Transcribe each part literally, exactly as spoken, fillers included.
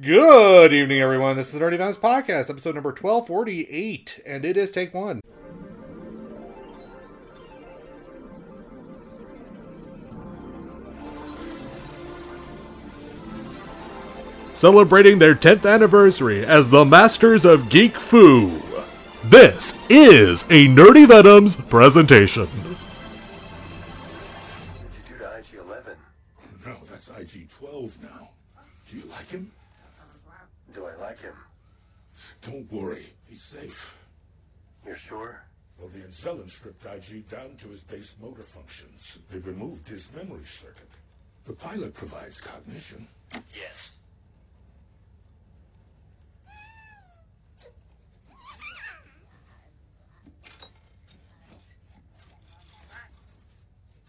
Good evening, everyone. This is the Nerdy Venoms Podcast, episode number twelve forty-eight, and it is take one. Celebrating their tenth anniversary as the Masters of Geek Foo, this is a Nerdy Venoms presentation. What did you do to I G eleven? No, that's I G twelve now. Do you like him? Do I like him? Don't worry, he's safe. You're sure? Well, the Anzellan stripped I G down to his base motor functions. They removed his memory circuit. The pilot provides cognition. Yes.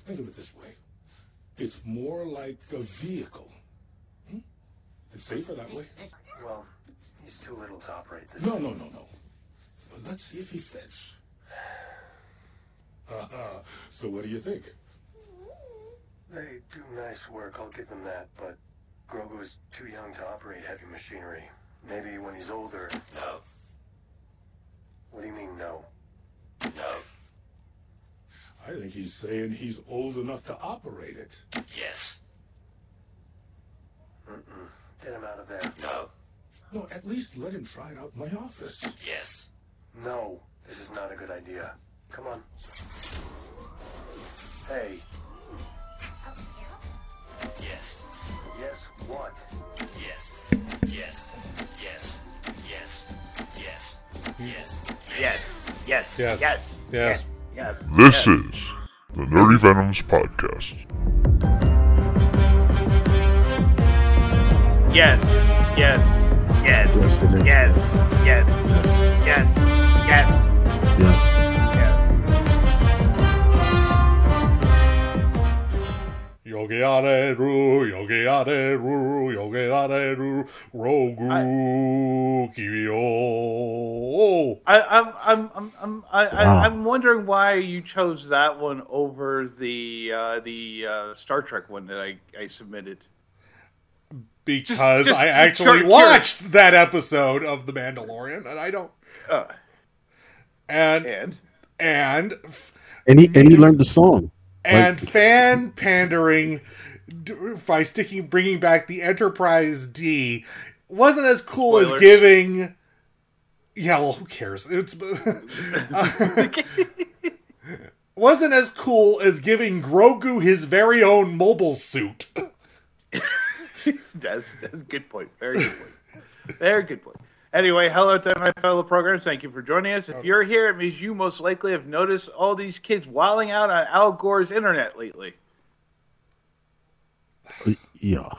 Think of it this way. It's more like a vehicle. Hmm? It's safer that way. Well, he's too little to operate this. No, no, no, no. Well, let's see if he fits. Uh-huh. So what do you think? They do nice work, I'll give them that, but Grogu is too young to operate heavy machinery. Maybe when he's older... No. What do you mean, no? No. I think he's saying he's old enough to operate it. Yes. Mm-mm. Get him out of there. No. No, at least let him try it out in my office. Yes. No, this is not a good idea. Come on. Hey. Yes. Yes, what? Yes. Yes. Yes. Yes. Yes. Yes. Yes. Yes. Yes. Yes. Yes. Yes. Yes. This yes. is the Nerdy Venoms Podcast. Yes, yes, yes, yes, yes, yes, yes, yes, yes, yes. Yogiareru, yogiareru, yogiareru, Rogu, Kiryo. Oh. I, I'm I'm I'm I'm I, wow. I'm wondering why you chose that one over the uh, the uh, Star Trek one that I, I submitted. Because just, just I actually cur- watched cur- that episode of The Mandalorian, and I don't. Uh, and and and and he, and he learned the song. And like, fan pandering by sticking bringing back the Enterprise D wasn't as cool spoilers. As giving. Yeah, well, who cares? It's uh, wasn't as cool as giving Grogu his very own mobile suit. that's, that's a good point. Very good point. Very good point. Anyway, hello to my fellow programmers. Thank you for joining us. If you're here, it means you most likely have noticed all these kids wilding out on Al Gore's internet lately. Yeah.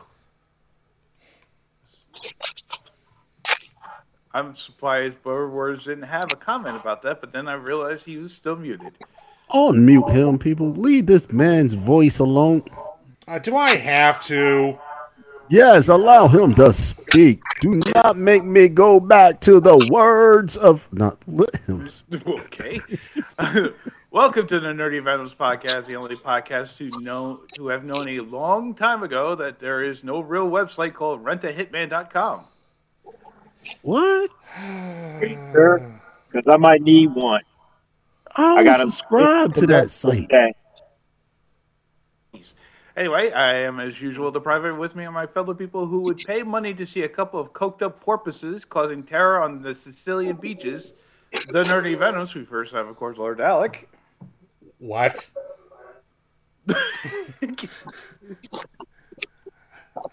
I'm surprised Barbara Wars didn't have a comment about that, but then I realized he was still muted. Unmute him, people. Leave this man's voice alone. Uh, do I have to? Yes, allow him to speak. Do not make me go back to the words of... Not let him speak. Okay. Welcome to the Nerdy Venoms Podcast, the only podcast who know who have known a long time ago that there is no real website called rent a hitman dot com. What? Are you sure? Because I might need one. I don't subscribe to that site. Anyway, I am, as usual, the private with me and my fellow people who would pay money to see a couple of coked-up porpoises causing terror on the Sicilian beaches. The Nerdy Venoms. We first have, of course, Lord Alec. What?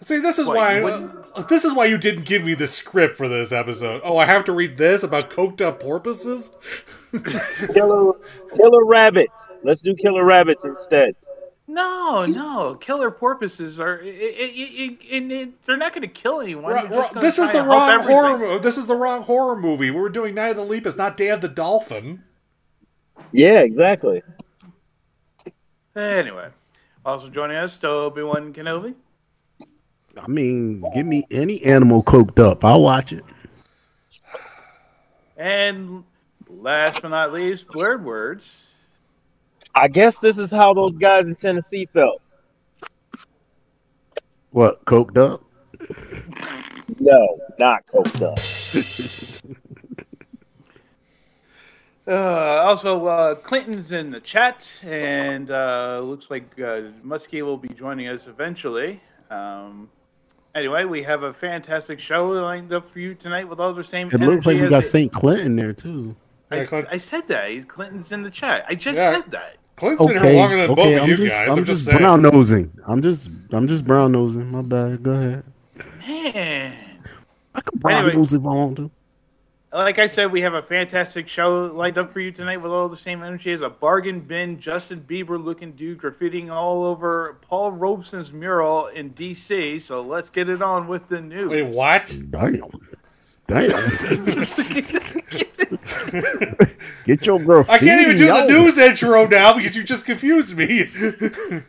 See, this is what, why uh, this is why you didn't give me the script for this episode. Oh, I have to read this about coked up porpoises? killer, killer rabbits. Let's do killer rabbits instead. No, no, killer porpoises are it, it, it, it, it, they're not going to kill anyone. Ra- ra- this is the wrong horror. Mo- this is the wrong horror movie. We're doing Night of the Lepus, not Day of the Dolphin. Yeah, exactly. Anyway, also joining us, Toby One Kenobi. I mean, give me any animal coked up. I'll watch it. And last but not least, Blurred Words. I guess this is how those guys in Tennessee felt. What, coked up? No, not coked up. Uh, also, uh, Clinton's in the chat, and uh, looks like uh, Muskie will be joining us eventually. Um, anyway, we have a fantastic show lined up for you tonight with all the same. It looks like we got Saint Clinton there too. I, I said that Clinton's in the chat. I just yeah. said that. Clinton's okay. in here longer than okay. both I'm of just, you guys. I'm, I'm just, just brown nosing. I'm just, I'm just brown nosing. My bad. Go ahead. Man, I could brown anyway. nose if I want to. Like I said, we have a fantastic show lined up for you tonight with all the same energy as a bargain bin Justin Bieber-looking dude graffitiing all over Paul Robeson's mural in D C. So let's get it on with the news. Wait, what? Damn. Damn. Get your girl. I can't even do yo. the news intro now because you just confused me.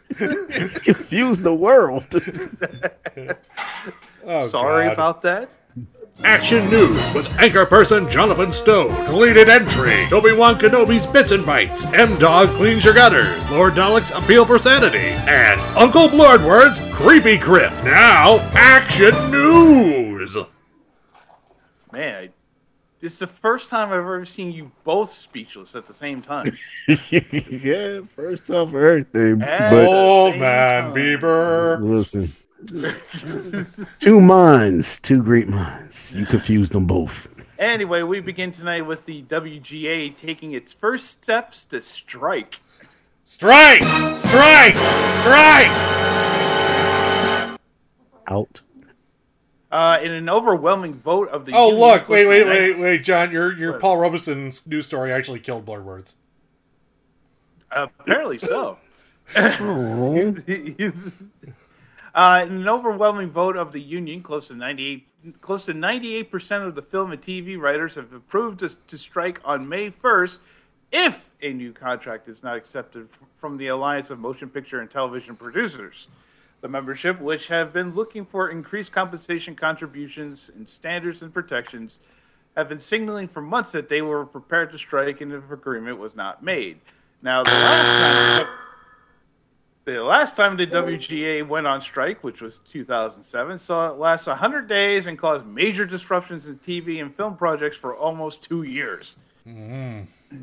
Confused the world. Oh, sorry God. about that. Action News with anchor person Jonathan Stowe. Deleted entry. Toby One Kenobi's Bits and Bites. M-Dog cleans your gutters. Lord Alec's appeal for sanity. And Uncle Blordward's Creepy Crypt. Now, Action News. Man, I, this is the first time I've ever seen you both speechless at the same time. Yeah, first time for everything. Old man time. Bieber. Listen. Two minds, two great minds. You confused them both. Anyway, we begin tonight with the W G A taking its first steps to strike. Strike! Strike! Strike! Out. Uh, in an overwhelming vote of the... Oh, look. Wait, wait, tonight. wait, wait, John. Your your what? Paul Robeson's news story actually killed Blordward's. Uh, apparently so. Oh. Uh, in an overwhelming vote of the union, close to ninety-eight, close to ninety-eight percent of the film and T V writers have approved to, to strike on May first if a new contract is not accepted from the Alliance of Motion Picture and Television Producers. The membership, which have been looking for increased compensation contributions and standards and protections, have been signaling for months that they were prepared to strike and if agreement was not made. Now, the last time... The last time the W G A went on strike, which was two thousand seven, saw it last one hundred days and caused major disruptions in T V and film projects for almost two years. Mm-hmm.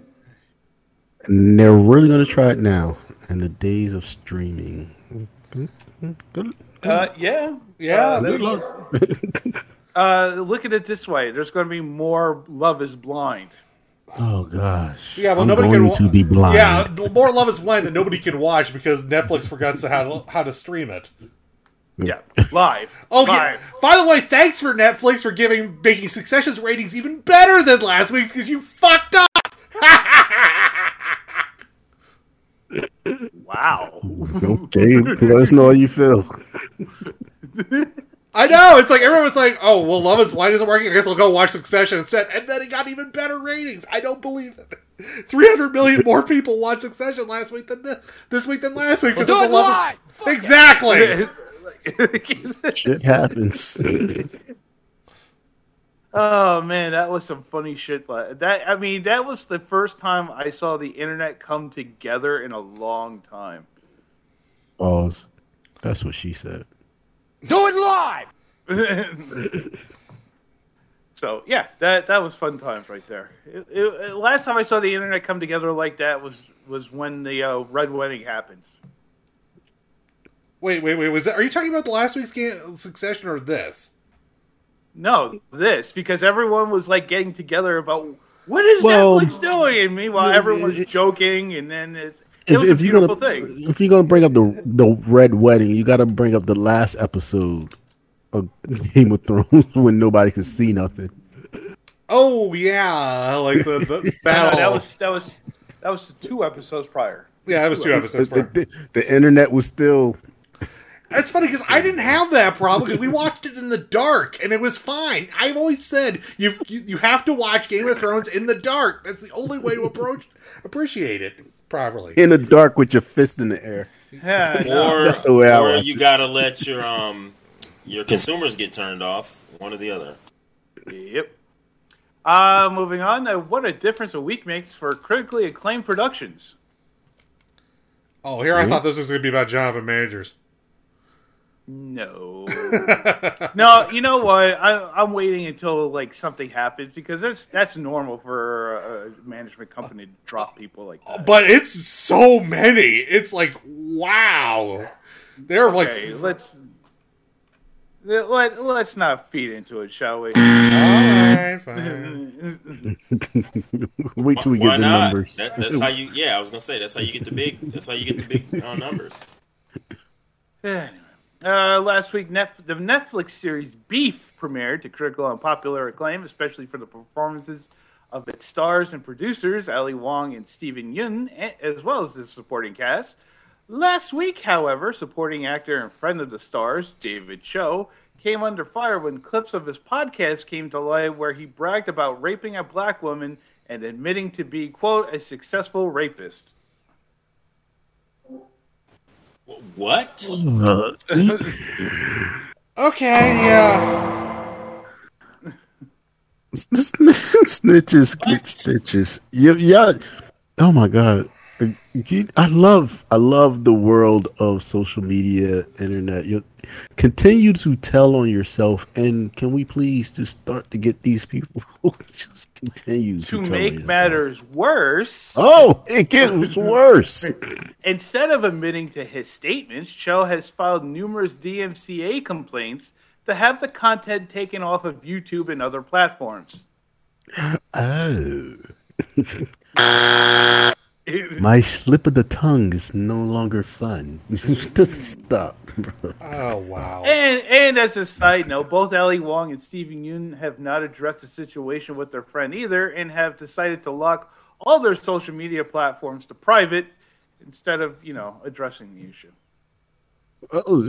And they're really going to try it now in the days of streaming. Good, good. Uh, yeah. Yeah. Uh, good luck. uh, look at it this way. There's going to be more Love is Blind. Oh gosh! Yeah, well, I'm nobody going can wa- to be blind. Yeah, more Love is Blind that nobody can watch because Netflix forgot to how to, how to stream it. Yeah, live. Oh, yeah. By the way, thanks for Netflix for giving making Succession's ratings even better than last week's because you fucked up. Wow. Okay, let us know how you feel. I know, it's like, everyone's like, oh, well, Love is Blind isn't working, I guess I'll go watch Succession instead, and then it got even better ratings. I don't believe it. three hundred million more people watched Succession last week than the, this week than last week. Well, don't of the lie! Of... Exactly! Shit happens. Oh, man, that was some funny shit. That I mean, that was the first time I saw the internet come together in a long time. Oh, that's what she said. Do it live! So, yeah, that, that was fun times right there. It, it, last time I saw the internet come together like that was, was when the uh, Red Wedding happened. Wait, wait, wait. Was that, are you talking about the last week's game, Succession or this? No, this. Because everyone was, like, getting together about, what is well, Netflix doing? And meanwhile, everyone's joking, and then it's... If, if, you're gonna, if you're gonna bring up the the Red Wedding, you gotta bring up the last episode of Game of Thrones when nobody could see nothing. Oh yeah, like the, the battle. No, that was that was that was two episodes prior. Yeah, that was two episodes prior. The, the, the internet was still. That's funny because I didn't have that problem because we watched it in the dark and it was fine. I've always said you you, you have to watch Game of Thrones in the dark. That's the only way to approach appreciate it. Properly. In the dark with your fist in the air. Yeah, or or you gotta let your um your consumers get turned off. One or the other. Yep. Uh moving on. Uh, what a difference a week makes for critically acclaimed productions. Oh, here mm-hmm. I thought this was gonna be about Jonathan Majors. No. No, you know what? I, I'm waiting until like something happens because that's that's normal for a management company to drop people like that. But it's so many. It's like, wow. They're okay, like let's let, let's not feed into it, shall we? All right, fine. Wait till we Why get the not? numbers. That, that's how you. Yeah, I was gonna say that's how you get the big. That's how you get the big uh, numbers. Anyway. Uh, last week, Netflix, the Netflix series Beef premiered to critical and popular acclaim, especially for the performances of its stars and producers, Ali Wong and Steven Yeun, as well as the supporting cast. Last week, however, supporting actor and friend of the stars, David Cho, came under fire when clips of his podcast came to light where he bragged about raping a black woman and admitting to be, quote, a successful rapist. What? Okay, yeah. Snitches what? Get stitches. Yeah, yeah. Oh my God. I love, I love the world of social media, internet. You continue to tell on yourself, and can we please just start to get these people just continue to, to make matters worse? Oh, it gets worse. Instead of admitting to his statements, Cho has filed numerous D M C A complaints to have the content taken off of YouTube and other platforms. Oh. My slip of the tongue is no longer fun. Just stop. Bro. Oh, wow. And and as a side note, both Ali Wong and Steven Yeun have not addressed the situation with their friend either and have decided to lock all their social media platforms to private instead of, you know, addressing the issue. Oh,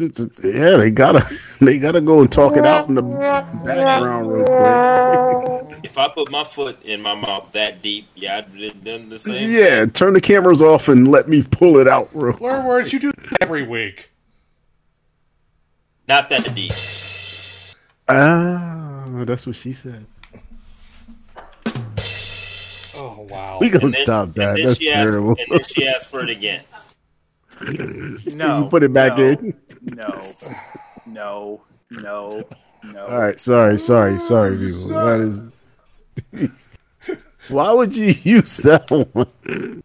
yeah, they gotta they gotta go and talk it out in the background real quick. If I put my foot in my mouth that deep, yeah, I'd have done the same. Yeah, thing. Turn the cameras off and let me pull it out real quick. Where words you do every week. Not that deep. Ah, that's what she said. Oh wow. We gonna then, stop that. That's terrible. Asked, and then she asked for it again. No, you put it back no, in. No, no, no, no. All right, sorry, sorry, sorry, people. That is. Why would you use that one?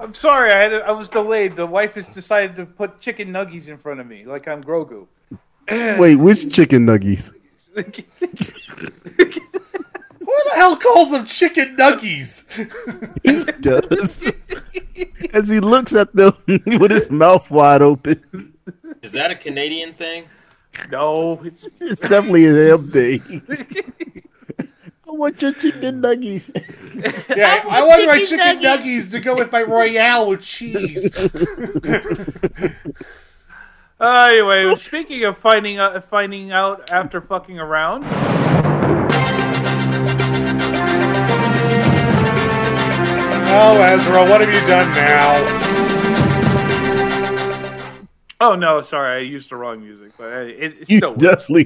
I'm sorry, I had a, I was delayed. The wife has decided to put chicken nuggies in front of me, like I'm Grogu. Wait, which chicken nuggies? Who the hell calls them chicken nuggies? He does. As he looks at them with his mouth wide open. Is that a Canadian thing? No. It's, it's definitely an M thing. I want your chicken nuggies. Yeah, I, I want, I want chicken my chicken nuggies. nuggies to go with my Royale with cheese. uh, anyway, speaking of finding out, finding out after fucking around... Oh, Ezra, what have you done now? Oh, no, sorry. I used the wrong music, but it, it still works. You definitely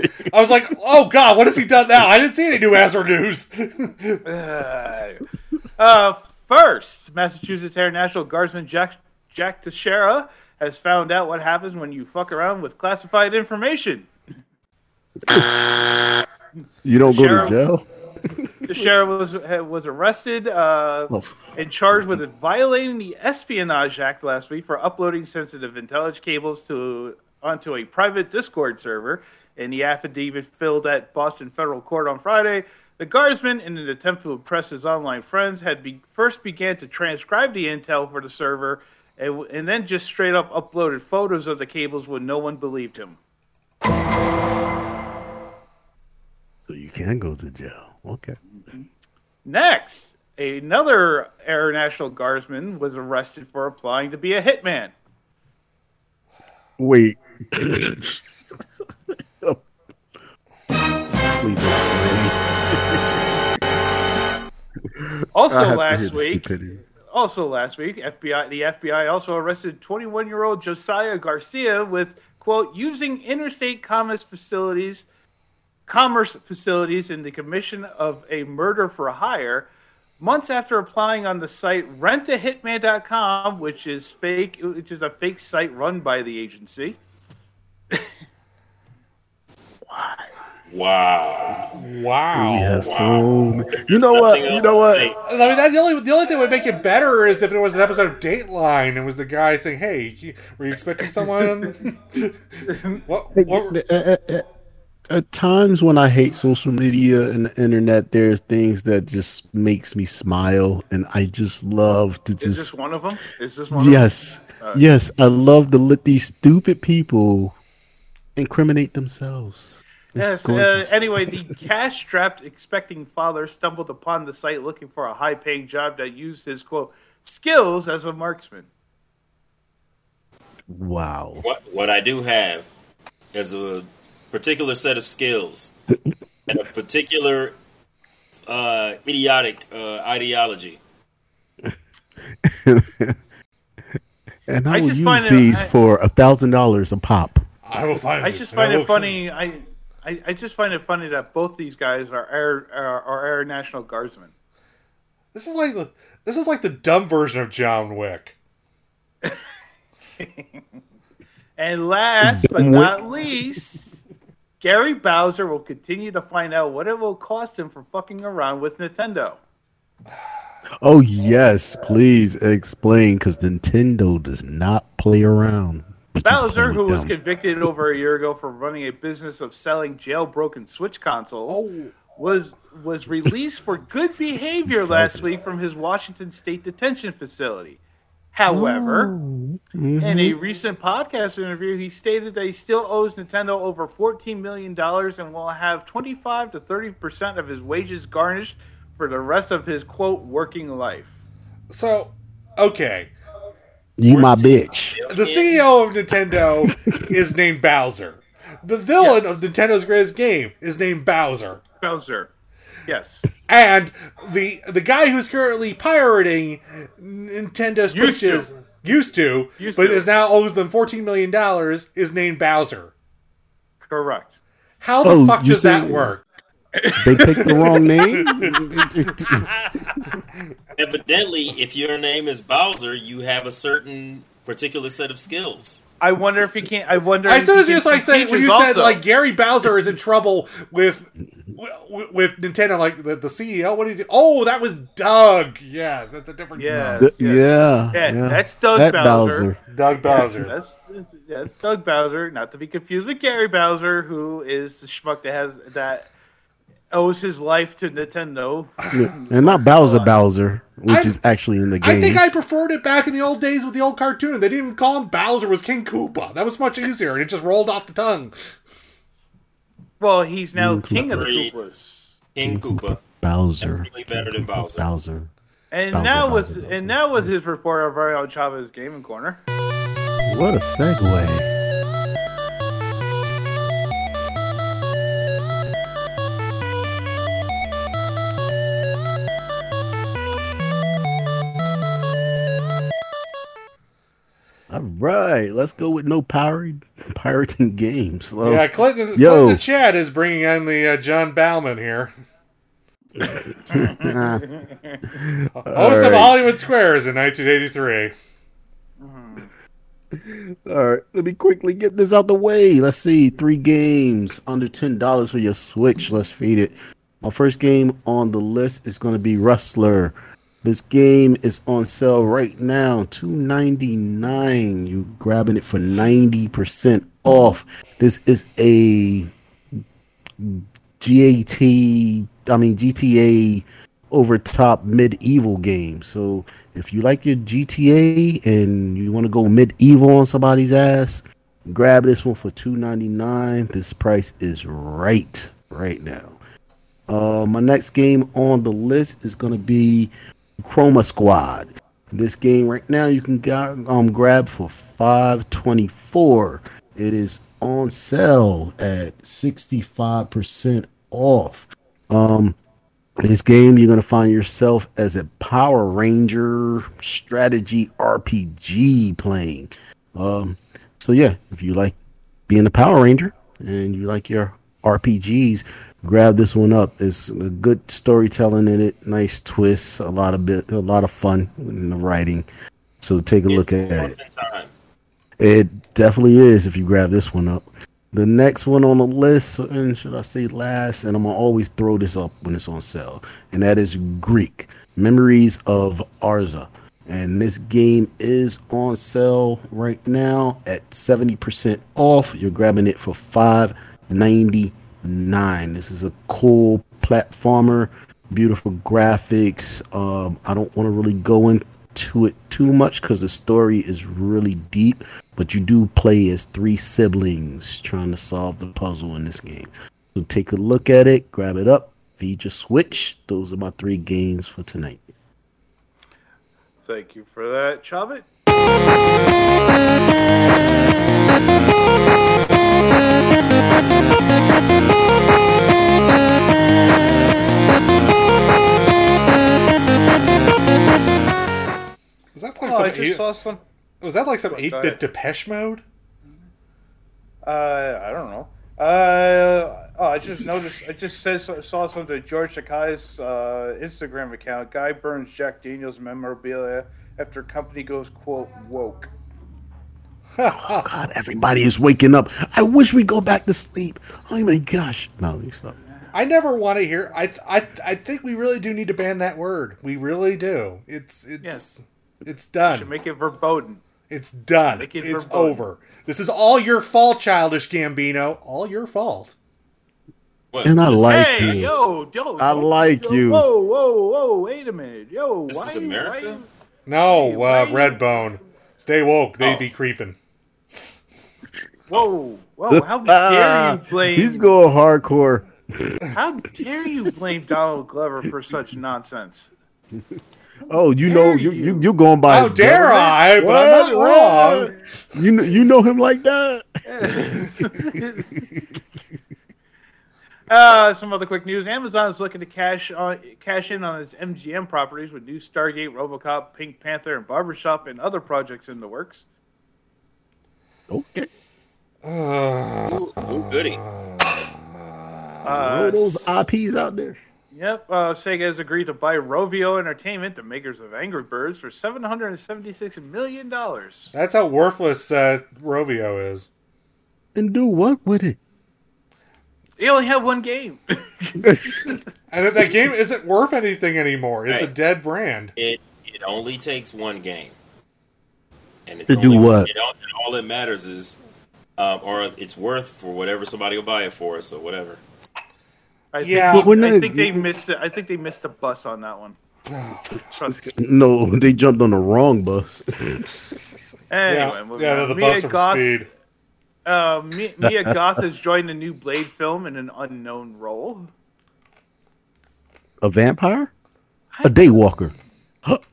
did. I was like, oh, God, what has he done now? I didn't see any new Ezra news. uh, uh, first, Massachusetts Air National Guardsman Jack, Jack Teixeira has found out what happens when you fuck around with classified information. You don't Teixeira, go to jail? The sheriff was was arrested uh, oh. and charged with violating the Espionage Act last week for uploading sensitive intelligence cables to onto a private Discord server. In the affidavit filed at Boston Federal Court on Friday, the guardsman, in an attempt to impress his online friends, had be, first began to transcribe the intel for the server and, and then just straight up uploaded photos of the cables when no one believed him. So you can go to jail. Okay. Next, another Air National Guardsman was arrested for applying to be a hitman. Wait. Please explain. Also last week, stupidity. also last week, FBI the F B I also arrested twenty-one-year-old Josiah Garcia with, quote, using interstate commerce facilities Commerce facilities in the commission of a murder for hire months after applying on the site rent a hitman dot com, which is fake, which is a fake site run by the agency. Wow! Wow! Yeah, so wow. You know what? You know what? I mean, that's the only the only thing that would make it better is if it was an episode of Dateline and was the guy saying, "Hey, were you expecting someone?" what, what? At, at, at times when I hate social media and the internet, there's things that just makes me smile, and I just love to just. Is this one of them? Is this one? Yes, of them? Uh, yes, I love to let these stupid people incriminate themselves. Yes. Uh, anyway, the cash-strapped expecting father stumbled upon the site looking for a high-paying job that used his, quote, skills as a marksman. Wow. What what I do have is a particular set of skills and a particular uh, idiotic uh, ideology. And I, I will use these it, I, for one thousand dollars a pop. I will find I just it. find I it funny... I. I, I just find it funny that both these guys are air are, are air national guardsmen. This is like the this is like the dumb version of John Wick. And last but not least, Gary Bowser will continue to find out what it will cost him for fucking around with Nintendo. Oh yes, please explain, because Nintendo does not play around. Bowser, who was convicted over a year ago for running a business of selling jailbroken Switch consoles, oh. was was released for good behavior last week from his Washington State detention facility. However, oh. mm-hmm. in a recent podcast interview, he stated that he still owes Nintendo over fourteen million dollars and will have twenty-five to thirty percent of his wages garnished for the rest of his, quote, working life. So, okay. You my bitch. The C E O of Nintendo is named Bowser. The villain yes. of Nintendo's greatest game is named Bowser. Bowser. Yes. And the the guy who's currently pirating Nintendo Switches, used to, used but to. is now owes them fourteen million dollars, is named Bowser. Correct. How the oh, fuck does see, that work? They picked the wrong name? Evidently, if your name is Bowser, you have a certain particular set of skills. I wonder if he can't. I wonder. I suppose it's like saying when you also. said like Gary Bowser is in trouble with with, with Nintendo, like the, the C E O. What did he do? Oh, that was Doug. Yes, that's a different. Yes, yes. Yeah, yeah, yeah, that's Doug that Bowser. Bowser. Doug Bowser. Yes, that's, that's Doug Bowser. Not to be confused with Gary Bowser, who is the schmuck that has that. owes his life to Nintendo. Yeah. And not Bowser Bowser, which I, is actually in the game. I think I preferred it back in the old days with the old cartoon. They didn't even call him Bowser. It was King Koopa. That was much easier, and it just rolled off the tongue. Well, he's now King, King of the Koopas. King Koopa. Bowser. Definitely better than Bowser. Bowser. And Bowser, now was Bowser, Bowser. and now was his report of our own Chava's Gaming Corner. What a segue. All right, let's go with no pirate, pirating games. So, yeah, Clinton, Clinton the chat is bringing on the uh, John Bauman here. Host right. of Hollywood Squares in nineteen eighty-three. Mm-hmm. All right, let me quickly get this out the way. Let's see, three games under ten dollars for your Switch. Let's feed it. My first game on the list is going to be Rustler. This game is on sale right now, two ninety-nine. You grabbing it for ninety percent off. This is a G A T, I mean G T A over-top medieval game. So if you like your G T A and you want to go medieval on somebody's ass, grab this one for two ninety-nine. This price is right right now. Uh, my next game on the list is going to be Chroma Squad. This game right now you can um, grab for five twenty-four. It is on sale at sixty-five percent off. Um, this game you're going to find yourself as a Power Ranger strategy R P G playing. Um, so yeah, if you like being a Power Ranger and you like your R P Gs, grab this one up. It's a good storytelling in it, nice twists, a lot of bit, a lot of fun in the writing. So take a look at it. It definitely is if you grab this one up. The next one on the list, and should I say last, and I'm going to always throw this up when it's on sale, and that is Greek, Memories of Arza. And this game is on sale right now at seventy percent off. You're grabbing it for five ninety-nine. This is a cool platformer, beautiful graphics. Um, I don't want to really go into it too much because the story is really deep, but you do play as three siblings trying to solve the puzzle in this game. So take a look at it, grab it up, feed your Switch. Those are my three games for tonight. Thank you for that, Chavit. Was that like oh, some I just eight, saw some... Was that like some eight-bit Depeche Mode? Uh, I don't know. Uh, oh, I just noticed. I just says, saw something on George Takei's uh, Instagram account. Guy burns Jack Daniels memorabilia after company goes quote woke. Oh God! Everybody is waking up. I wish we go back to sleep. Oh my gosh! No, you stop. I never want to hear. I I I think we really do need to ban that word. We really do. It's it's yes. it's done. You should make it verboten. It's done. It it's verboten. Over. This is all your fault, Childish Gambino. All your fault. What? And I like hey, you. Yo, yo, I like yo, you. Whoa, whoa, whoa! Wait a minute, yo. This why is America? You, no, you, uh, Redbone. Stay woke. They oh. be creeping. Whoa, whoa! How dare you blame? He's going hardcore. How dare you blame Donald Glover for such nonsense? Oh, you know you you you going by? How his dare government? I? But well, I'm not wrong. You know, you know him like that. uh, some other quick news: Amazon is looking to cash on cash in on its M G M properties with new Stargate, RoboCop, Pink Panther, and Barbershop, and other projects in the works. Okay. Uh, ooh, ooh, goody. Uh, those I Ps out there. Yep, uh, Sega has agreed to buy Rovio Entertainment, the makers of Angry Birds, for seven hundred seventy-six million dollars. That's how worthless uh, Rovio is. And do what with it? They only have one game. And if that game isn't worth anything anymore, it's right. a dead brand. It it only takes one game. And it's to only, do what? It all, and all it matters is, um, or it's worth for whatever somebody will buy it for us or whatever. I yeah, think, well, I they, think they missed. It. I think they missed the bus on that one. Trust no, they jumped on the wrong bus. Anyway, moving yeah, on. The Mia bus of Goth, speed. Uh, Mia, Mia Goth has joined a new Blade film in an unknown role. A vampire, a daywalker.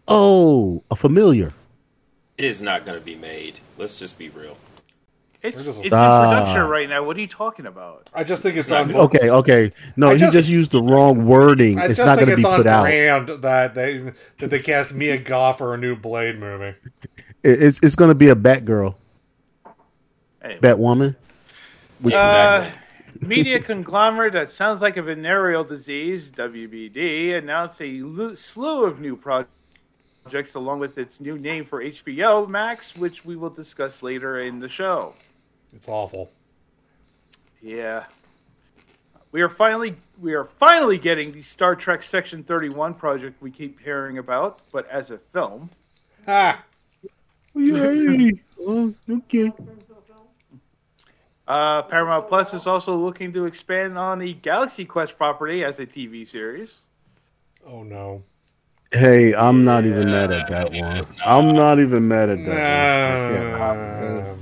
Oh, a familiar. It is not going to be made. Let's just be real. It's, it's in production right now. What are you talking about? I just think it's not okay. Okay, no, just, he just used the wrong wording. It's not going to be put out. That they that they cast Mia Goth for a new Blade movie. It's it's going to be a Batgirl, anyway. Batwoman. Uh, media conglomerate that sounds like a venereal disease, W B D, announced a slew of new projects. Projects along with its new name for H B O Max, which we will discuss later in the show. It's awful. Yeah. We are finally we are finally getting the Star Trek Section thirty-one project we keep hearing about, but as a film. Ah. Yay. Oh, okay. Uh, Paramount Plus is also looking to expand on the Galaxy Quest property as a T V series. Oh no. Hey, I'm not even mad at that one. I'm not even mad at that one.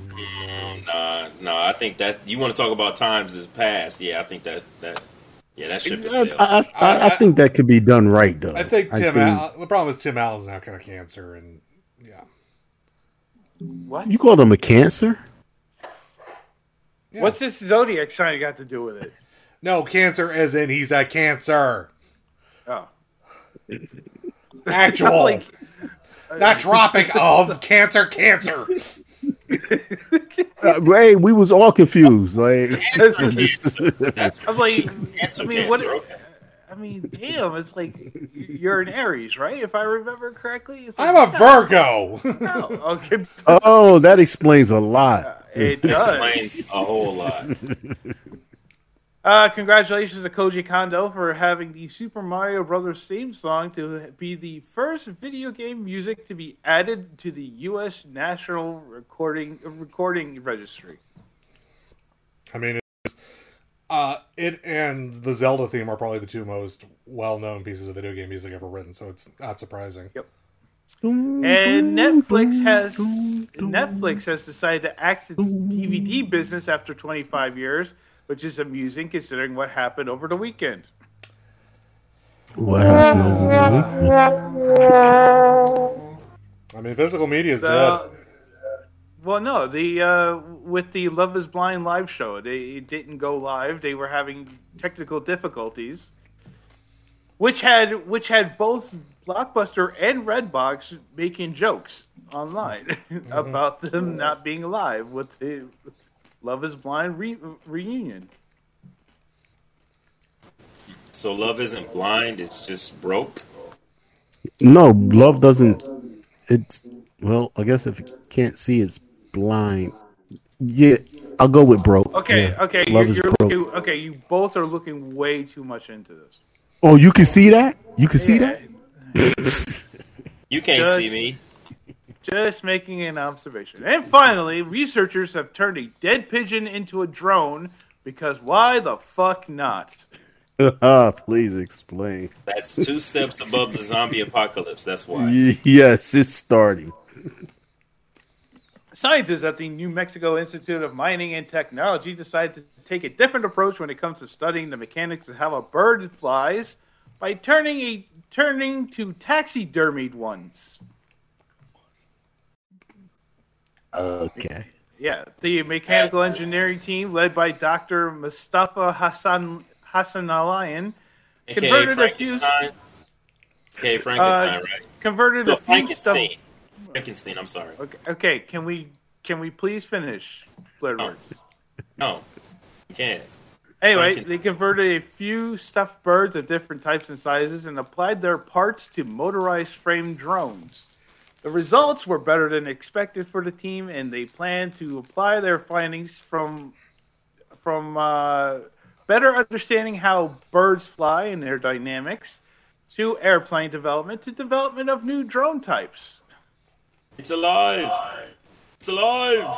Nah, nah, I think that you want to talk about times is past. Yeah, I think that that yeah, that should be sailed. I, I, I think that could be done right though. I think Tim I think, Al, the problem is Tim Allen's now got cancer and yeah. What? You called him a cancer? Yeah. What's this zodiac sign got to do with it? No, cancer as in he's a cancer. Oh. Actual, like, not tropic of cancer, cancer. uh, Ray, we was all confused. Like, I was like, I mean, what? I mean, damn, it's like you're an Aries, right? If I remember correctly, it's like, I'm a Virgo. No, okay. Oh, that explains a lot. Uh, it does. Explains a whole lot. Uh, congratulations to Koji Kondo for having the Super Mario Brothers theme song to be the first video game music to be added to the U S National Recording Recording Registry. I mean, it's... Uh, it and the Zelda theme are probably the two most well-known pieces of video game music ever written, so it's not surprising. Yep. And Netflix has Netflix has decided to exit its D V D business after twenty-five years, which is amusing considering what happened over the weekend. Wow. I mean, physical media is so, dead. Well, no, the uh, with the Love is Blind live show, they didn't go live. They were having technical difficulties, which had which had both Blockbuster and Redbox making jokes online mm-hmm. about them not being live with the Love is Blind re- reunion. So Love isn't blind; it's just broke. No, Love doesn't. It's well, I guess if you can't see, it's. Blind, yeah. I'll go with broke. Okay, yeah. okay. Love you're, you're is looking, broke. Okay, you both are looking way too much into this. Oh, you can see that? You can yeah. see that? You can't just, see me. Just making an observation. And finally, researchers have turned a dead pigeon into a drone because why the fuck not? Uh, please explain. That's two steps above the zombie apocalypse. That's why. Yes, it's starting. Scientists at the New Mexico Institute of Mining and Technology decided to take a different approach when it comes to studying the mechanics of how a bird flies by turning a turning to taxidermied ones. Okay. Yeah, the mechanical engineering team led by Doctor Mustafa Hassan Hassanalian converted a few. Okay, Frankenstein, uh, right? Converted no, a few stuff. Frankenstein, I'm sorry. Okay, okay, can we can we please finish Blair no. Words? No, we can't. Anyway, Franken- they converted a few stuffed birds of different types and sizes and applied their parts to motorized frame drones. The results were better than expected for the team, and they plan to apply their findings from from uh, better understanding how birds fly and their dynamics to airplane development to development of new drone types. It's alive. It's alive.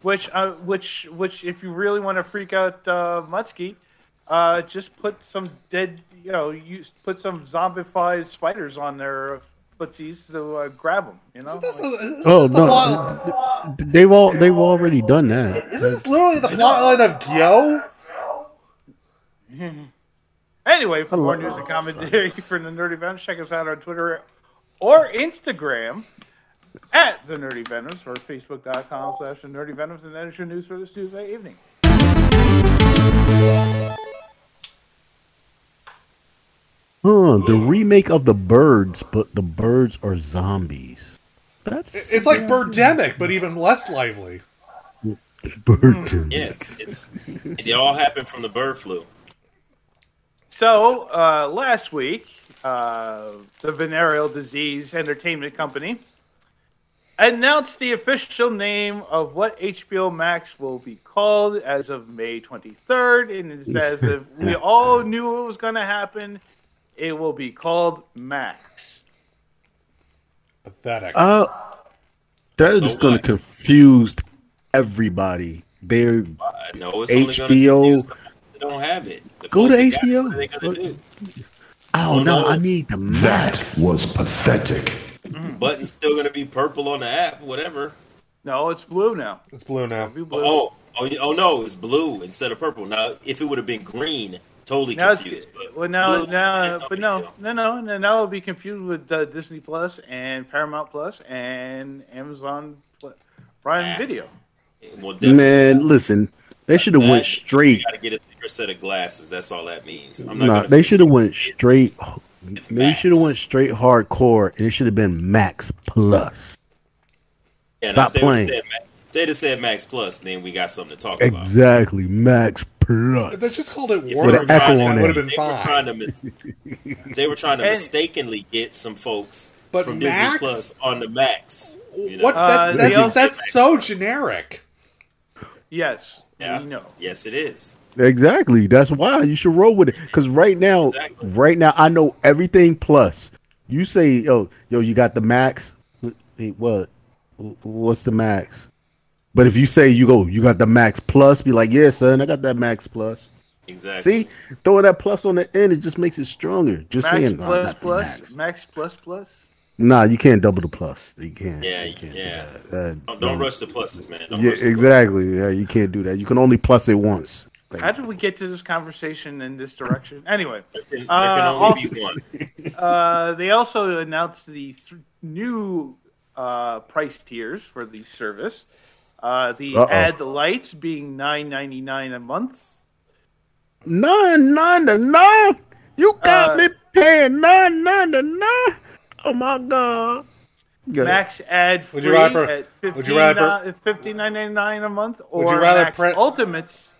Which, uh, which, which, if you really want to freak out uh, Muskie, uh, just put some dead, you know, you put some zombified spiders on their footsies to uh, grab them. You know. Like, a, oh no! The, they've all they've already done that. Isn't this literally the plotline of Gyo? Anyway, for more news and commentary for the Nerdy Venoms, check us out on Twitter or Instagram. At the Nerdy Venoms or Facebook.com slash the Nerdy Venoms, and that is your news for this Tuesday evening. Huh, the remake of The Birds, but the birds are zombies. That's it's like Birdemic, but even less lively. Birdemic. Yes, it's, it all happened from the bird flu. So, uh, last week, uh, the Venereal Disease Entertainment Company announced the official name of what H B O Max will be called as of May twenty-third, and it says if we all knew it was going to happen, it will be called Max. Pathetic. Uh, that is so going to confuse everybody. They're uh, no, it's H B O. They don't have it. The Go to H B O. Got, what are they gonna do? Oh, oh no, no, I need the Max. That was pathetic. Mm. Button's still gonna be purple on the app, whatever. No, it's blue now. It's blue now. It's blue. Oh, oh, oh no, it's blue instead of purple. Now, if it would have been green, totally now confused. But well, now, blue, now, but no, no, no, no. Now it'll be confused with uh, Disney Plus and Paramount Plus and Amazon Prime ah. Video. Well, man, listen, they should have went straight. You gotta get a bigger set of glasses. That's all that means. I'm not nah, they should have went straight. Oh. They should have went straight hardcore, and it should have been Max Plus. Yeah, Stop if playing. Max, They just said Max Plus, then we got something to talk exactly, about. Exactly, Max Plus. If they just called it Word, it would have been fine. They were trying to mistakenly get some folks but from Max? Disney Plus on the Max. You know? What? Uh, that, that's also, that's so generic. Yes. Yeah. You know. Yes, it is. Exactly. That's why you should roll with it. Because right now, exactly. right now, I know everything Plus. You say, yo, yo, you got the Max. Hey, what? What's the Max? But if you say you go, you got the Max Plus, be like, yeah, son, I got that Max Plus. Exactly. See, throwing that plus on the end, it just makes it stronger. Just Max saying, plus, oh, plus, Max. Max Plus Plus. Nah, you can't double the plus. You can't. Yeah, you can't yeah. Do that. Uh, don't, don't rush the pluses, man. Don't yeah, rush exactly. Pluses. Yeah, you can't do that. You can only plus it once. Thank How you. Did we get to this conversation in this direction? Anyway, there can, uh, there can only also, be one. uh, they also announced the th- new uh, price tiers for the service. Uh, the Uh-oh. ad lights being nine ninety nine a month. Nine nine to nine. You got uh, me paying nine nine to nine. Oh my god. Good. Max ad free at fifty nine ninety nine a month, or would you rather Max pre- Ultimates.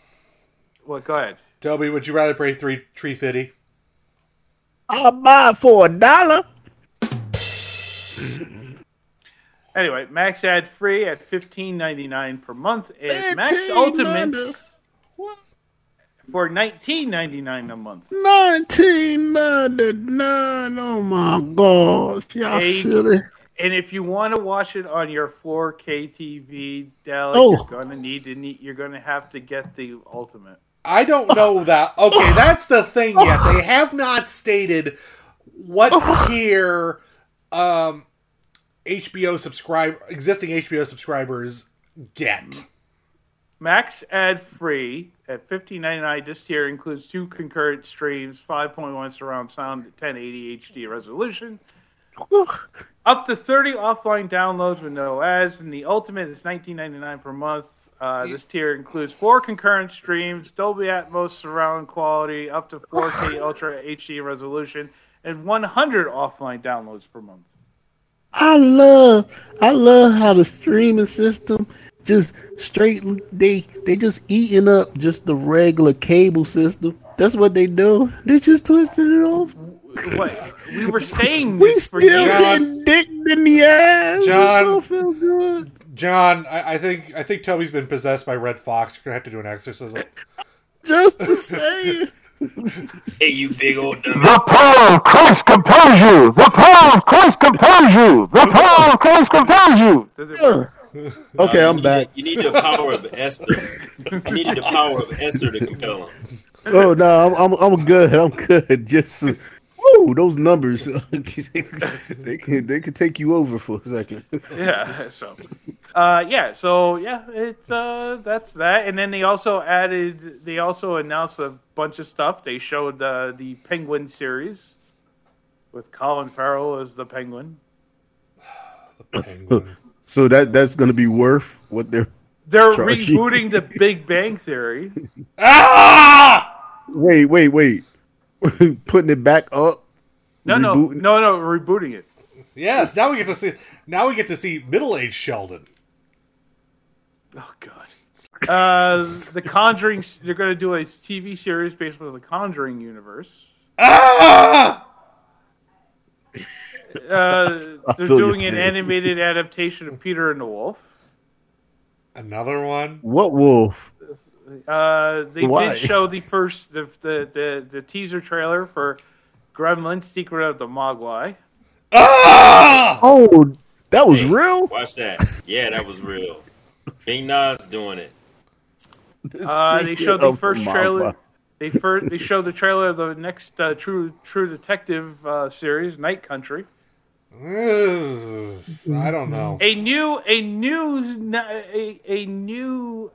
Well, go ahead. Toby, would you rather pay three three fifty? I'll buy it for a dollar. Anyway, Max ad free at fifteen ninety nine per month, and Max Ultimate for nineteen ninety nine a month. Nineteen ninety nine. Oh my gosh, y'all and, silly! And if you want to watch it on your four K T V, Dallas, oh. you're gonna need to need. You're gonna have to get the Ultimate. I don't know that. Okay, that's the thing. Yet they have not stated what tier. Um. H B O subscribe existing H B O subscribers get. Max ad free at fifteen ninety-nine this tier includes two concurrent streams, five point one surround sound at ten eighty H D resolution. Up to thirty offline downloads with no ads, and the Ultimate is nineteen ninety-nine per month. Uh, this tier includes four concurrent streams, Dolby Atmos surround quality, up to four K Ultra H D resolution, and one hundred offline downloads per month. I love, I love how the streaming system just straight they they just eating up just the regular cable system. That's what they do. They just twisted it off. What we were saying, we still getting dick in the ass. John, feel good. John, I, I think I think Toby's been possessed by Red Fox. You're gonna have to do an exorcism. Just to say. Hey, you big old dummy. The power of Christ compels you! The power of Christ compels you! The power of Christ compels you! Yeah. Okay, no, I'm you back. Need, you need the power of Esther. You needed the power of Esther to compel him. Oh, no, I'm, I'm, I'm good. I'm good. Just, woo, those numbers. they can they can take you over for a second. Yeah, so. Uh, yeah, so, yeah, it's uh, that's that. And then they also added, they also announced a bunch of stuff. They showed uh, the Penguin series with Colin Farrell as the Penguin. The Penguin. So that that's going to be worth what they're They're charging. Rebooting the Big Bang Theory. Ah! Wait, wait, wait. Putting it back up? No, rebooting. no, no, no, rebooting it. Yes, now we get to see, now we get to see middle-aged Sheldon. Oh, God. Uh, the Conjuring. They're going to do a T V series based on the Conjuring universe. Ah! Uh, they're doing an animated adaptation of Peter and the Wolf. Another one? What wolf? Uh, they Why? did show the first the the, the the teaser trailer for Gremlins: Secret of the Mogwai. Ah! Oh, that was hey, real. Watch that. Yeah, that was real. Big Nas doing it. Uh, they showed the first trailer. They first they showed the trailer of the next uh, True True Detective uh, series, Night Country. Ooh, I don't know. A new a new a, a new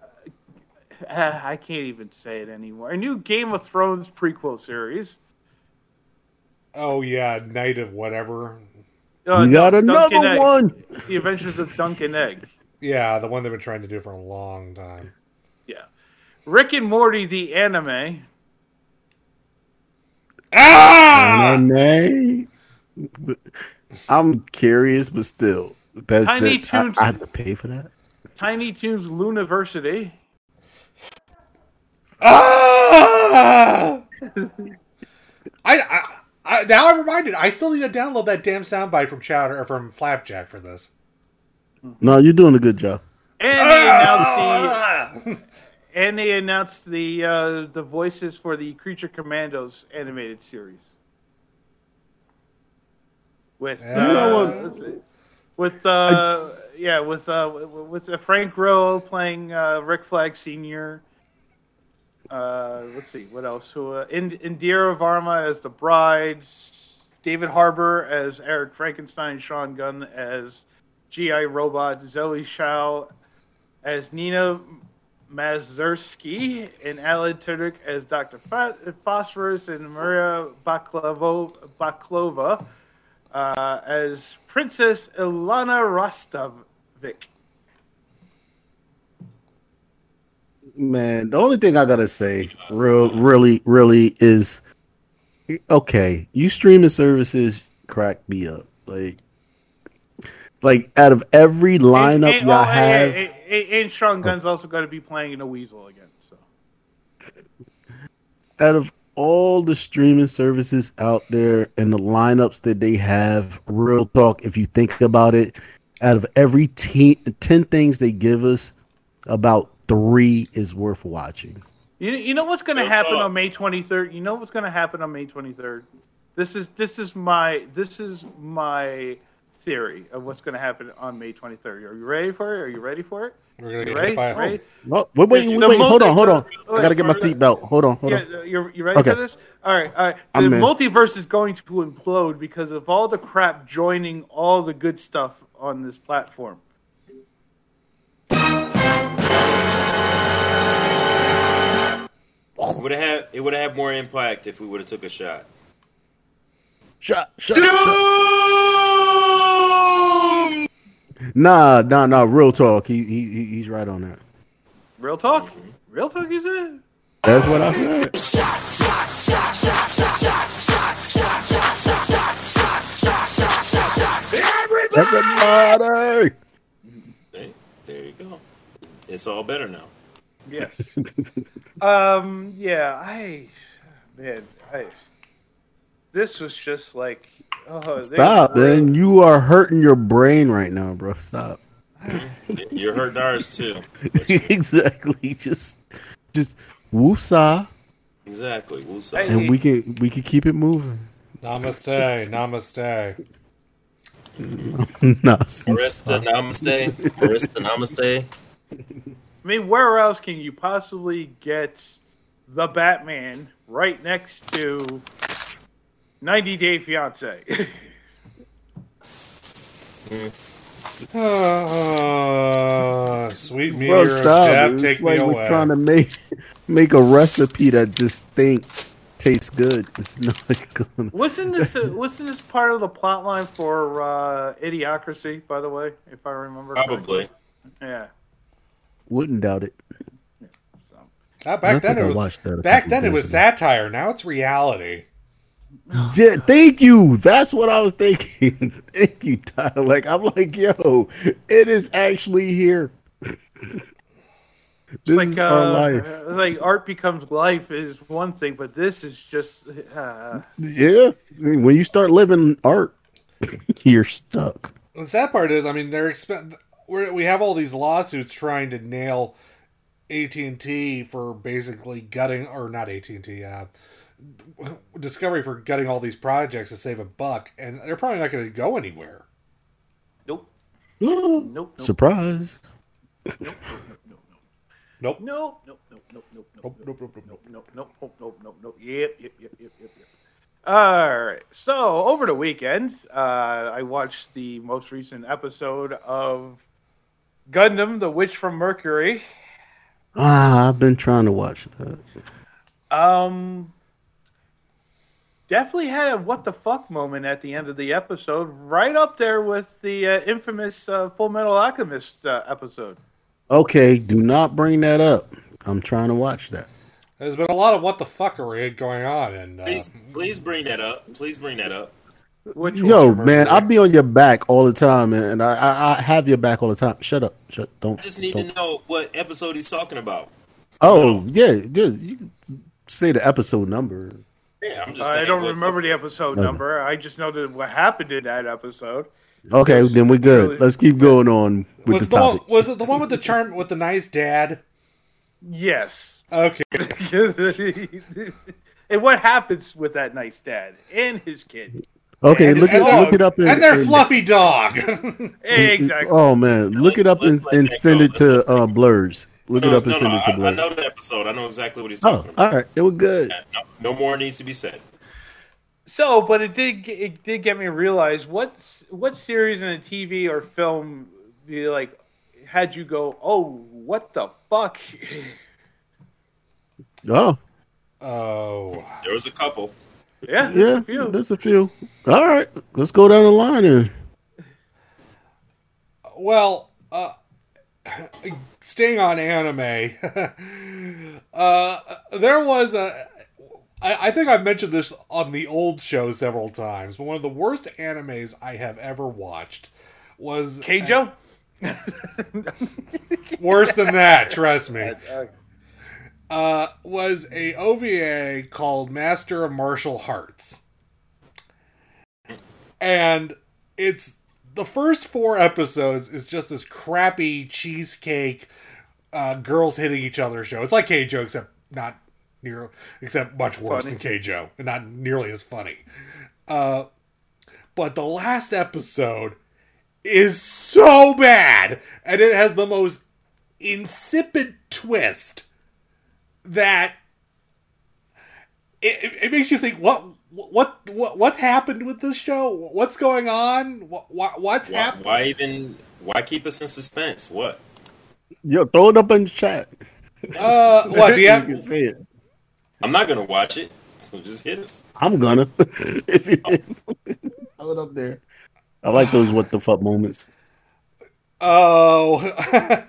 uh, I can't even say it anymore. A new Game of Thrones prequel series. Oh yeah, Night of whatever. Uh, we got Dun- another one. The Adventures of Duncan Egg. Yeah, the one they've been trying to do for a long time. Yeah. Rick and Morty, the anime. Ah! Anime? I'm curious, but still. That, Tiny that, Toons. I, I have to pay for that? Tiny Toons Luniversity. Ah! I, I, I now I'm reminded. I still need to download that damn soundbite from Chowder or from Flapjack for this. No, you're doing a good job. And ah! they announced the and they announced the uh, the voices for the Creature Commandos animated series. With yeah. uh, you know what? with uh, I... yeah with uh, with uh, Frank Rowe playing uh, Rick Flag Senior. Uh, let's see, what else? So, uh, Indira Varma as the bride, David Harbour as Eric Frankenstein, Sean Gunn as G I Robot, Zoe Shao as Nina Mazursky, and Alan Tudyk as Doctor Phosphorus, and Maria Baklava, Baklova uh, as Princess Ilana Rostovic. Man, the only thing I gotta say, real, really, really, is okay. You streaming services crack me up, like, like out of every lineup and, and, y'all oh, have, and, and, and Sean Gunn's oh. also got to be playing in a weasel again. So, out of all the streaming services out there and the lineups that they have, real talk, if you think about it, out of every ten, ten things they give us, about three is worth watching. You, you know what's going to happen up. on May twenty-third? You know what's going to happen on May twenty-third? This is this is my this is my theory of what's going to happen on May twenty-third. Are you ready for it? Are you ready for it? We're going to get hit by a home. No, wait, wait, wait, wait. Hold on, hold on. I got to get my seatbelt. Hold on, hold on. Yeah, you're, you ready okay. for this? All right, all right. The I'm multiverse in. is going to implode because of all the crap joining all the good stuff on this platform. It would have it would have more impact if we would have took a shot. Shot, shot, shot. Nah, nah, nah. Real talk. He he he's right on that. Real talk. Real talk. You said. That's what I said. Shot, shot, shot, shot, shot, shot, shot, shot, shot, shot, shot, shot, shot, shot, shot, shot. Everybody. Hey, there you go. It's all better now. Yes. um. Yeah. I. Man. I. This was just like. Oh, Stop. Then you are hurting your brain right now, bro. Stop. You're hurting ours too. Exactly. Just. Just. Woosah. Exactly. Woosah. And we can we can keep it moving. Namaste. Namaste. Arista namaste. Arista namaste. I mean, where else can you possibly get the Batman right next to ninety Day Fiancé? uh, sweet meteor of death, take it's me like away. We're trying to make, make a recipe that just thinks, tastes good. It's not good. Wasn't this, a, wasn't this part of the plot line for uh, Idiocracy, by the way, if I remember Probably. correctly? Yeah. Wouldn't doubt it. Yeah, so. ah, back then, it was, that back then it was satire. Now it's reality. Yeah, thank you. That's what I was thinking. Thank you, Tyler. Like, I'm like, yo, it is actually here. This like, is uh, our life. Like, art becomes life is one thing, but this is just... Uh... Yeah. When you start living art, you're stuck. The sad part is, I mean, they're expensive. We're, we have all these lawsuits trying to nail A T and T for basically gutting, or not A T and T, uh, Discovery for gutting all these projects to save a buck, and they're probably not going to go anywhere. Nope. nope, nope. Surprise. Nope. Nope. Nope. Nope. Nope. Nope. Nope. Nope. Nope. Nope. Nope. Nope. Nope. Nope. Nope. Nope. Nope. Nope. Yep. Yep. Yep. Yep. Yep. All right. So over the weekend, uh, I watched the most recent episode of Gundam, The Witch from Mercury. Ah, I've been trying to watch that. Um, definitely had a what the fuck moment at the end of the episode, right up there with the uh, infamous uh, Full Metal Alchemist uh, episode. Okay, do not bring that up. I'm trying to watch that. There's been a lot of what the fuckery going on, and uh... please, please bring that up. Please bring that up. Which Yo, man, I be on your back all the time, man, and I, I, I have your back all the time. Shut up, shut. Don't. I just need don't. to know what episode he's talking about. Oh no. yeah, dude, you can say the episode number. Yeah, I'm just I don't what, remember the episode no. number. I just know that what happened in that episode. Okay, then we're good. Let's keep going on with was the topic. The, was it the one with the charm with the nice dad? Yes. Okay. And what happens with that nice dad and his kid? Okay, and look it look it up in, and their in, fluffy dog. Exactly. Oh man, look let's, it up and, and send go. it let's to uh, Blurs. Look no, it up no, and send no, it to Blurs. I, I know the episode. I know exactly what he's talking oh, about. All right, it was good. Yeah, no, no more needs to be said. So, but it did it did get me to realize what what series in a T V or film you like had you go, oh, what the fuck? Oh. Oh, there was a couple. Yeah, yeah, a few. There's a few. All right, let's go down the line here. Well, uh, staying on anime, uh, there was a. I, I think I've mentioned this on the old show several times, but one of the worst animes I have ever watched was Keijo. Uh, worse than that, trust me. Uh, was a O V A called Master of Martial Arts. And it's the first four episodes is just this crappy cheesecake uh, girls hitting each other show. It's like Keijo, except not near, except much worse funny. than Keijo, and not nearly as funny. Uh, but the last episode is so bad, and it has the most insipid twist that it, it makes you think, what what what what happened with this show? What's going on? What, what what's why, happening? Why even? Why keep us in suspense? What? Yo, throw it up in the chat. Uh, what do you have? You can say it. I'm not gonna watch it, so just hit us. I'm gonna. If you throw it up there, I like those what the fuck moments. Oh,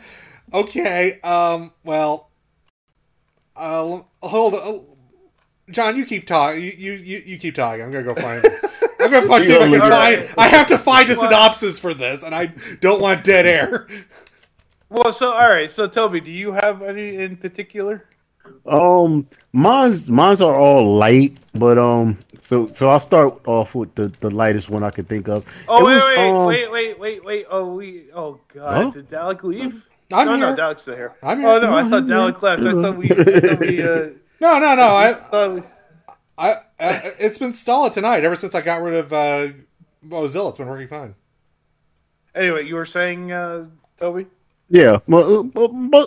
okay. Um, well. Uh, hold on, oh, John. You keep talking. You, you you you keep talking. I'm gonna go find. I'm gonna find. I, right. I have to find a synopsis for this, and I don't want dead air. Well, so all right. So Toby, do you have any in particular? Um, mine's mine's are all light, but um, so so I'll start off with the, the lightest one I could think of. Oh wait, was, wait, um, wait wait wait wait Oh we oh god, huh? Did Dalek leave? I'm no, here. No, Dalek's still here. I'm here. Oh, no, I thought Dalek left. I thought we... I thought we uh, no, no, no. I, thought we... I, I, it's been solid tonight ever since I got rid of uh, Mozilla. It's been working fine. Anyway, you were saying, uh, Toby? Yeah. Well,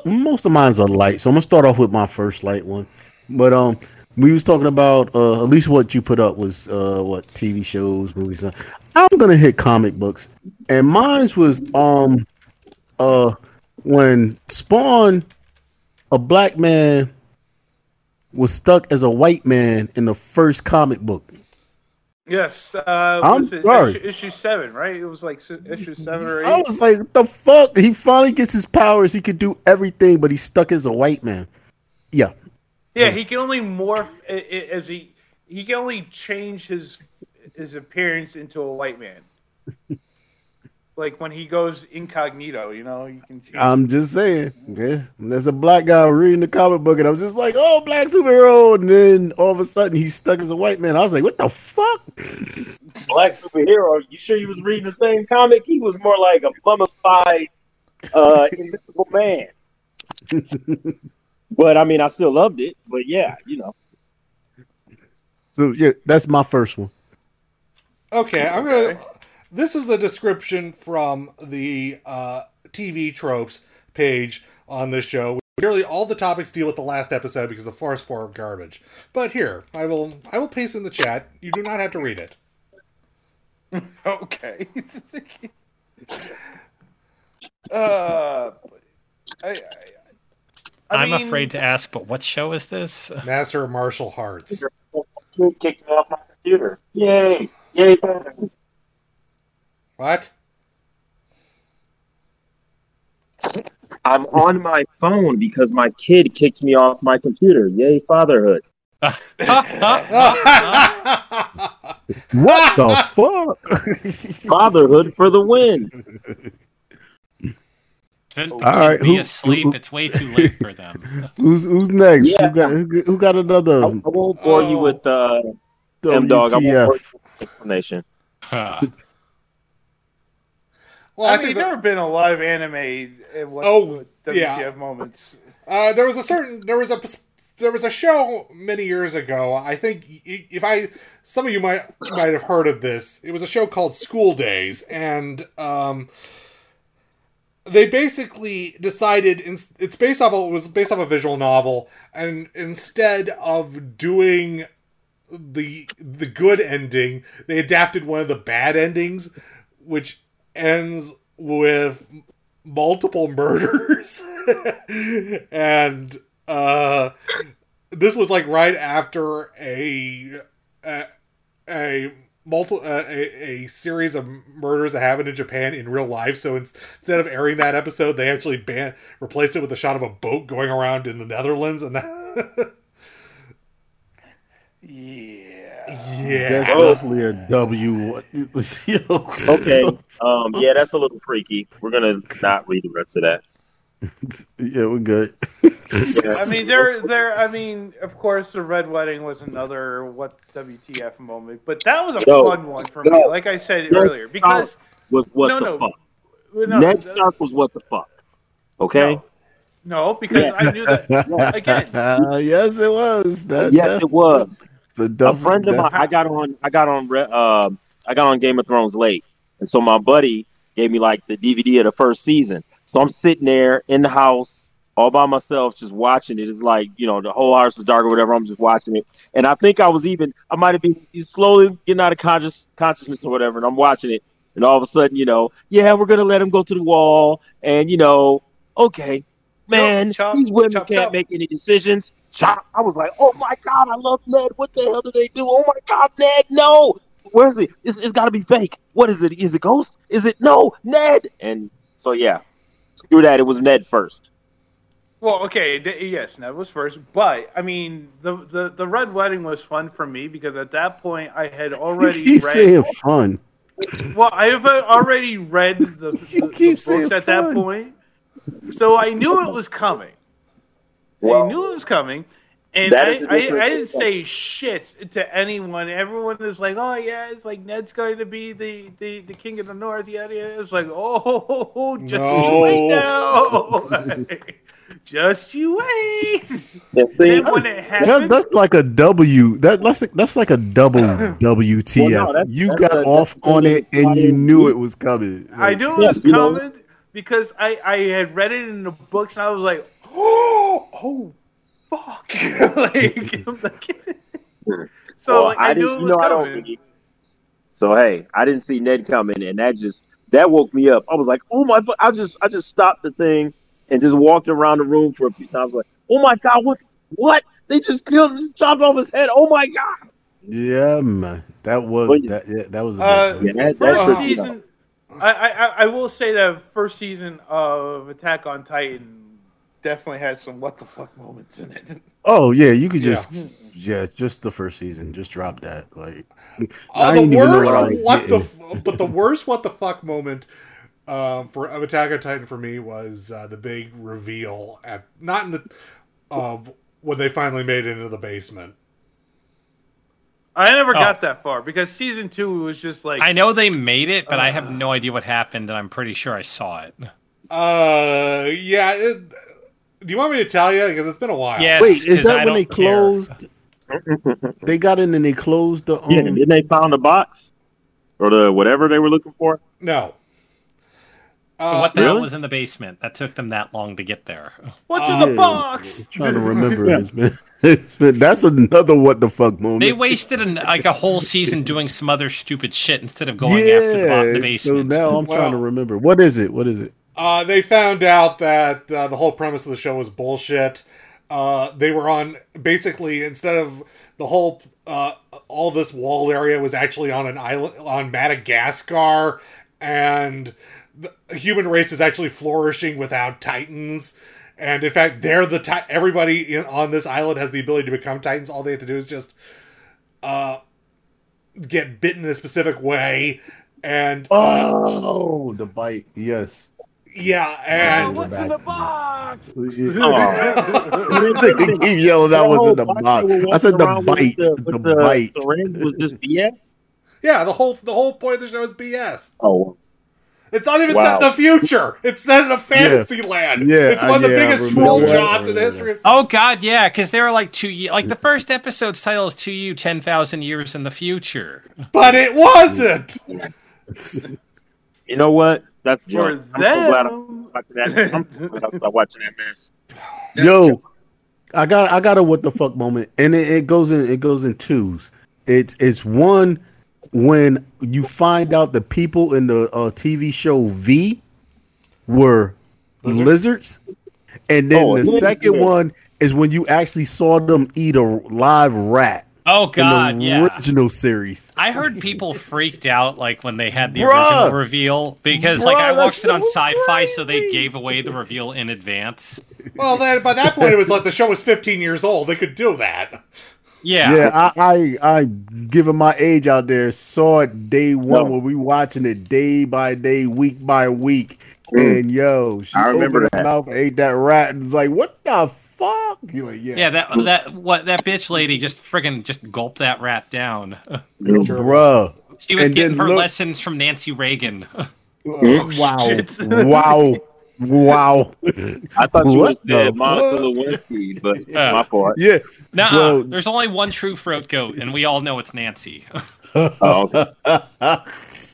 most of mine are light, so I'm going to start off with my first light one. But um, we was talking about, uh, at least what you put up was, uh, what, T V shows, movies. I'm going to hit comic books. And mine was... um, uh. When Spawn, a black man, was stuck as a white man in the first comic book. Yes. Uh, I'm it, sorry. Issue, issue seven, right? It was like issue seven or eight. I was like, what the fuck? He finally gets his powers. He could do everything, but he's stuck as a white man. Yeah. Yeah, he can only morph as he... He can only change his his appearance into a white man. Like when he goes incognito, you know, you can change. I'm just saying, yeah, there's a black guy reading the comic book, and I'm just like, oh, black superhero, and then all of a sudden he's stuck as a white man. I was like, what the fuck? Black superhero? You sure you was reading the same comic? He was more like a mummified, uh, invisible man. But I mean, I still loved it. But yeah, you know. So yeah, that's my first one. Okay, I'm gonna. This is a description from the uh, T V tropes page on this show. Nearly all the topics deal with the last episode because the first four are garbage. But here, I will I will paste in the chat. You do not have to read it. Okay. uh, I, I, I I'm mean, afraid to ask, but what show is this? Master of Martial Arts. Kicked me off my computer. Yay! Yay! What? I'm on my phone because my kid kicked me off my computer. Yay, fatherhood. What the fuck? Fatherhood for the win. Shouldn't All right, be who, asleep. Who, it's way too late for them. Who's who's next? Yeah. Who got who, who got another? I, I won't bore oh, you with uh, M-Dog. I won't bore you with explanation. Huh. Well, I, I mean, think there's never been a lot of anime. What, oh, W G A yeah. moments. Uh, there was a certain. There was a. There was a show many years ago. I think if I, some of you might might have heard of this. It was a show called School Days, and um. They basically decided it's based off. It was based off a visual novel, and instead of doing the the good ending, they adapted one of the bad endings, which ends with multiple murders. And uh, this was like right after a a, a Multi, uh, a, a series of murders that happened in Japan in real life. So in, instead of airing that episode, they actually ban- replaced it with a shot of a boat going around in the Netherlands. And that yeah, yeah, that's oh. definitely a W. Okay, um, yeah, that's a little freaky. We're gonna not read the rest of that. Yeah, we're good. I mean, there, there. I mean, of course, the Red Wedding was another what W T F moment, but that was a Yo, fun one for no, me. Like I said earlier, because was what no, the no, fuck. No, Next no, up was what the fuck. Okay. No, no because yes. I knew that again. Uh, yes, it was. That, yes, that, it was. A, dumb, a friend of mine. I got on. I got on. Uh, I got on Game of Thrones late, and so my buddy gave me like the D V D of the first season. So I'm sitting there in the house all by myself just watching it. It's like, you know, the whole house is dark or whatever. I'm just watching it. And I think I was even, I might have been slowly getting out of conscious, consciousness or whatever. And I'm watching it. And all of a sudden, you know, yeah, we're going to let him go to the wall. And, you know, okay, man, no, chop, these women chop, can't chop. make any decisions. Chop. I was like, oh, my God, I love Ned. What the hell do they do? Oh, my God, Ned, no. Where is it? It's, it's got to be fake. What is it? Is it Ghost? Is it? No, Ned. And so, yeah. Screw that, it was Ned first. Well, okay, th- yes, Ned was first. But, I mean, the, the, the Red Wedding was fun for me because at that point I had already you keep read... saying fun. Well, I have already read the, the, keep the books at fun. that point. So I knew it was coming. Well, I knew it was coming. And I, I, I didn't say shit to anyone. Everyone was like, oh, yeah, it's like Ned's going to be the, the, the king of the north. Yeah, yeah. It's like, oh, just no. you wait now. Just you wait. That's, when it happened, that, that's like a W. That, that's, like, that's like a double W T F. Well, no, that's, you that's got a, off on it and you knew it was coming. Like, I knew it was yeah, coming you know? because I, I had read it in the books and I was like, oh, oh. Fuck! like, like, so well, like, I, I knew it was no, coming. So hey, I didn't see Ned coming, and that just that woke me up. I was like, oh my! I just I just stopped the thing and just walked around the room for a few times. Like, oh my God, what? What? They just killed him, just chopped off his head. Oh my God! Yeah, man, that was but, that. Yeah, that was uh, yeah, that, first that season. I, I I will say that first season of Attack on Titan definitely had some what the fuck moments in it. Oh yeah, you could just yeah, yeah just the first season, just drop that. Like, uh, the worst what the f- but the worst what the fuck moment um, for of Attack on Titan for me was uh, the big reveal at not in the of uh, when they finally made it into the basement. I never oh. got that far because season two was just like I know they made it, but uh, I have no idea what happened, and I'm pretty sure I saw it. Uh, yeah. It, Do you want me to tell you? Because it's been a while. Yes, wait, is that I when they closed? They got in and they closed the... Um... Yeah, didn't they found the box? Or the whatever they were looking for? No. Uh, what the really? hell was in the basement? That took them that long to get there. What's uh, in the yeah, box? I'm trying to remember. yeah. It's been, it's been, that's another what the fuck moment. They wasted an, like a whole season doing some other stupid shit instead of going yeah, after the, box, the basement. So now I'm well, trying to remember. What is it? What is it? Uh, they found out that uh, the whole premise of the show was bullshit. Uh, they were on, basically, instead of the whole, uh, all this wall area was actually on an island, on Madagascar, and the human race is actually flourishing without Titans. And in fact, they're the ti- everybody in, on this island has the ability to become Titans. All they have to do is just, uh, get bitten in a specific way, and oh, the bite, yes. Yeah, and... Oh, what's in the box? Oh. I don't think they keep yelling that was in the box. I said the bite. The, the, the bite. The was just B S? Yeah, the whole the whole point of the show is B S. Oh, it's not even wow. set in the future. It's set in a fantasy yeah. land. Yeah, it's one of the yeah, biggest troll that. jobs in history. Oh, God, yeah, because they were like two years... Like, the first episode's title is to you ten thousand years in the future. But it wasn't! You know what? That's for them. I'm so glad I'm watching that. I'm so glad I'm watching that mess. That's Yo, true. I got I got a what the fuck moment, and it, it goes in it goes in twos. It's it's one when you find out the people in the uh, T V show V were lizards, lizards. and then oh, the second one is when you actually saw them eat a live rat. Oh God! In the yeah, original series. I heard people freaked out like when they had the Bruh. original reveal because Bruh, like I watched it on Sci-Fi, so they gave away the reveal in advance. Well, then by that point, it was like the show was fifteen years old. They could do that. Yeah, yeah. I, I, I given my age out there, saw it day one no. when we watching it day by day, week by week, mm. and yo, she I remember opened her mouth and ate that rat and was like, "What the fuck?" Fuck you, yeah. Yeah, that that what that bitch lady just friggin' just gulped that rat down. Bruh. She was and getting her look... lessons from Nancy Reagan. Oh, wow. Wow. Wow. I thought you was dead, Monica Lewinsky, but uh, my part. Yeah. Nuh-uh. There's only one true throat goat, and we all know it's Nancy. Oh, okay.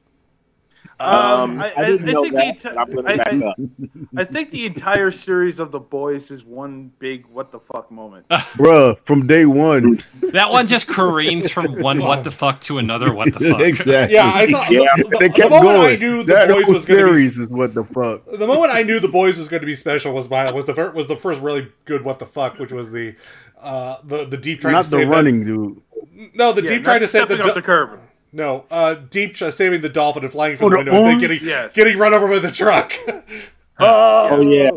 Um, I, I, I, think the enti- I, I, I think the entire series of The Boys is one big what the fuck moment. Bruh, from day one. That one just careens from one what the fuck to another what the fuck. Exactly. Yeah, I thought yeah. The, the, they kept the moment going. I knew the that Boys was series be, is what the fuck. The moment I knew The Boys was going to be special was my was the fir- was the first really good what the fuck, which was the uh the, the deep trying not to the running that, dude. No, the yeah, deep trying to save the d- the curb. No, uh, Deep uh, saving the dolphin and flying from oh, the window and then getting, yes. getting run over by the truck. Oh, yeah.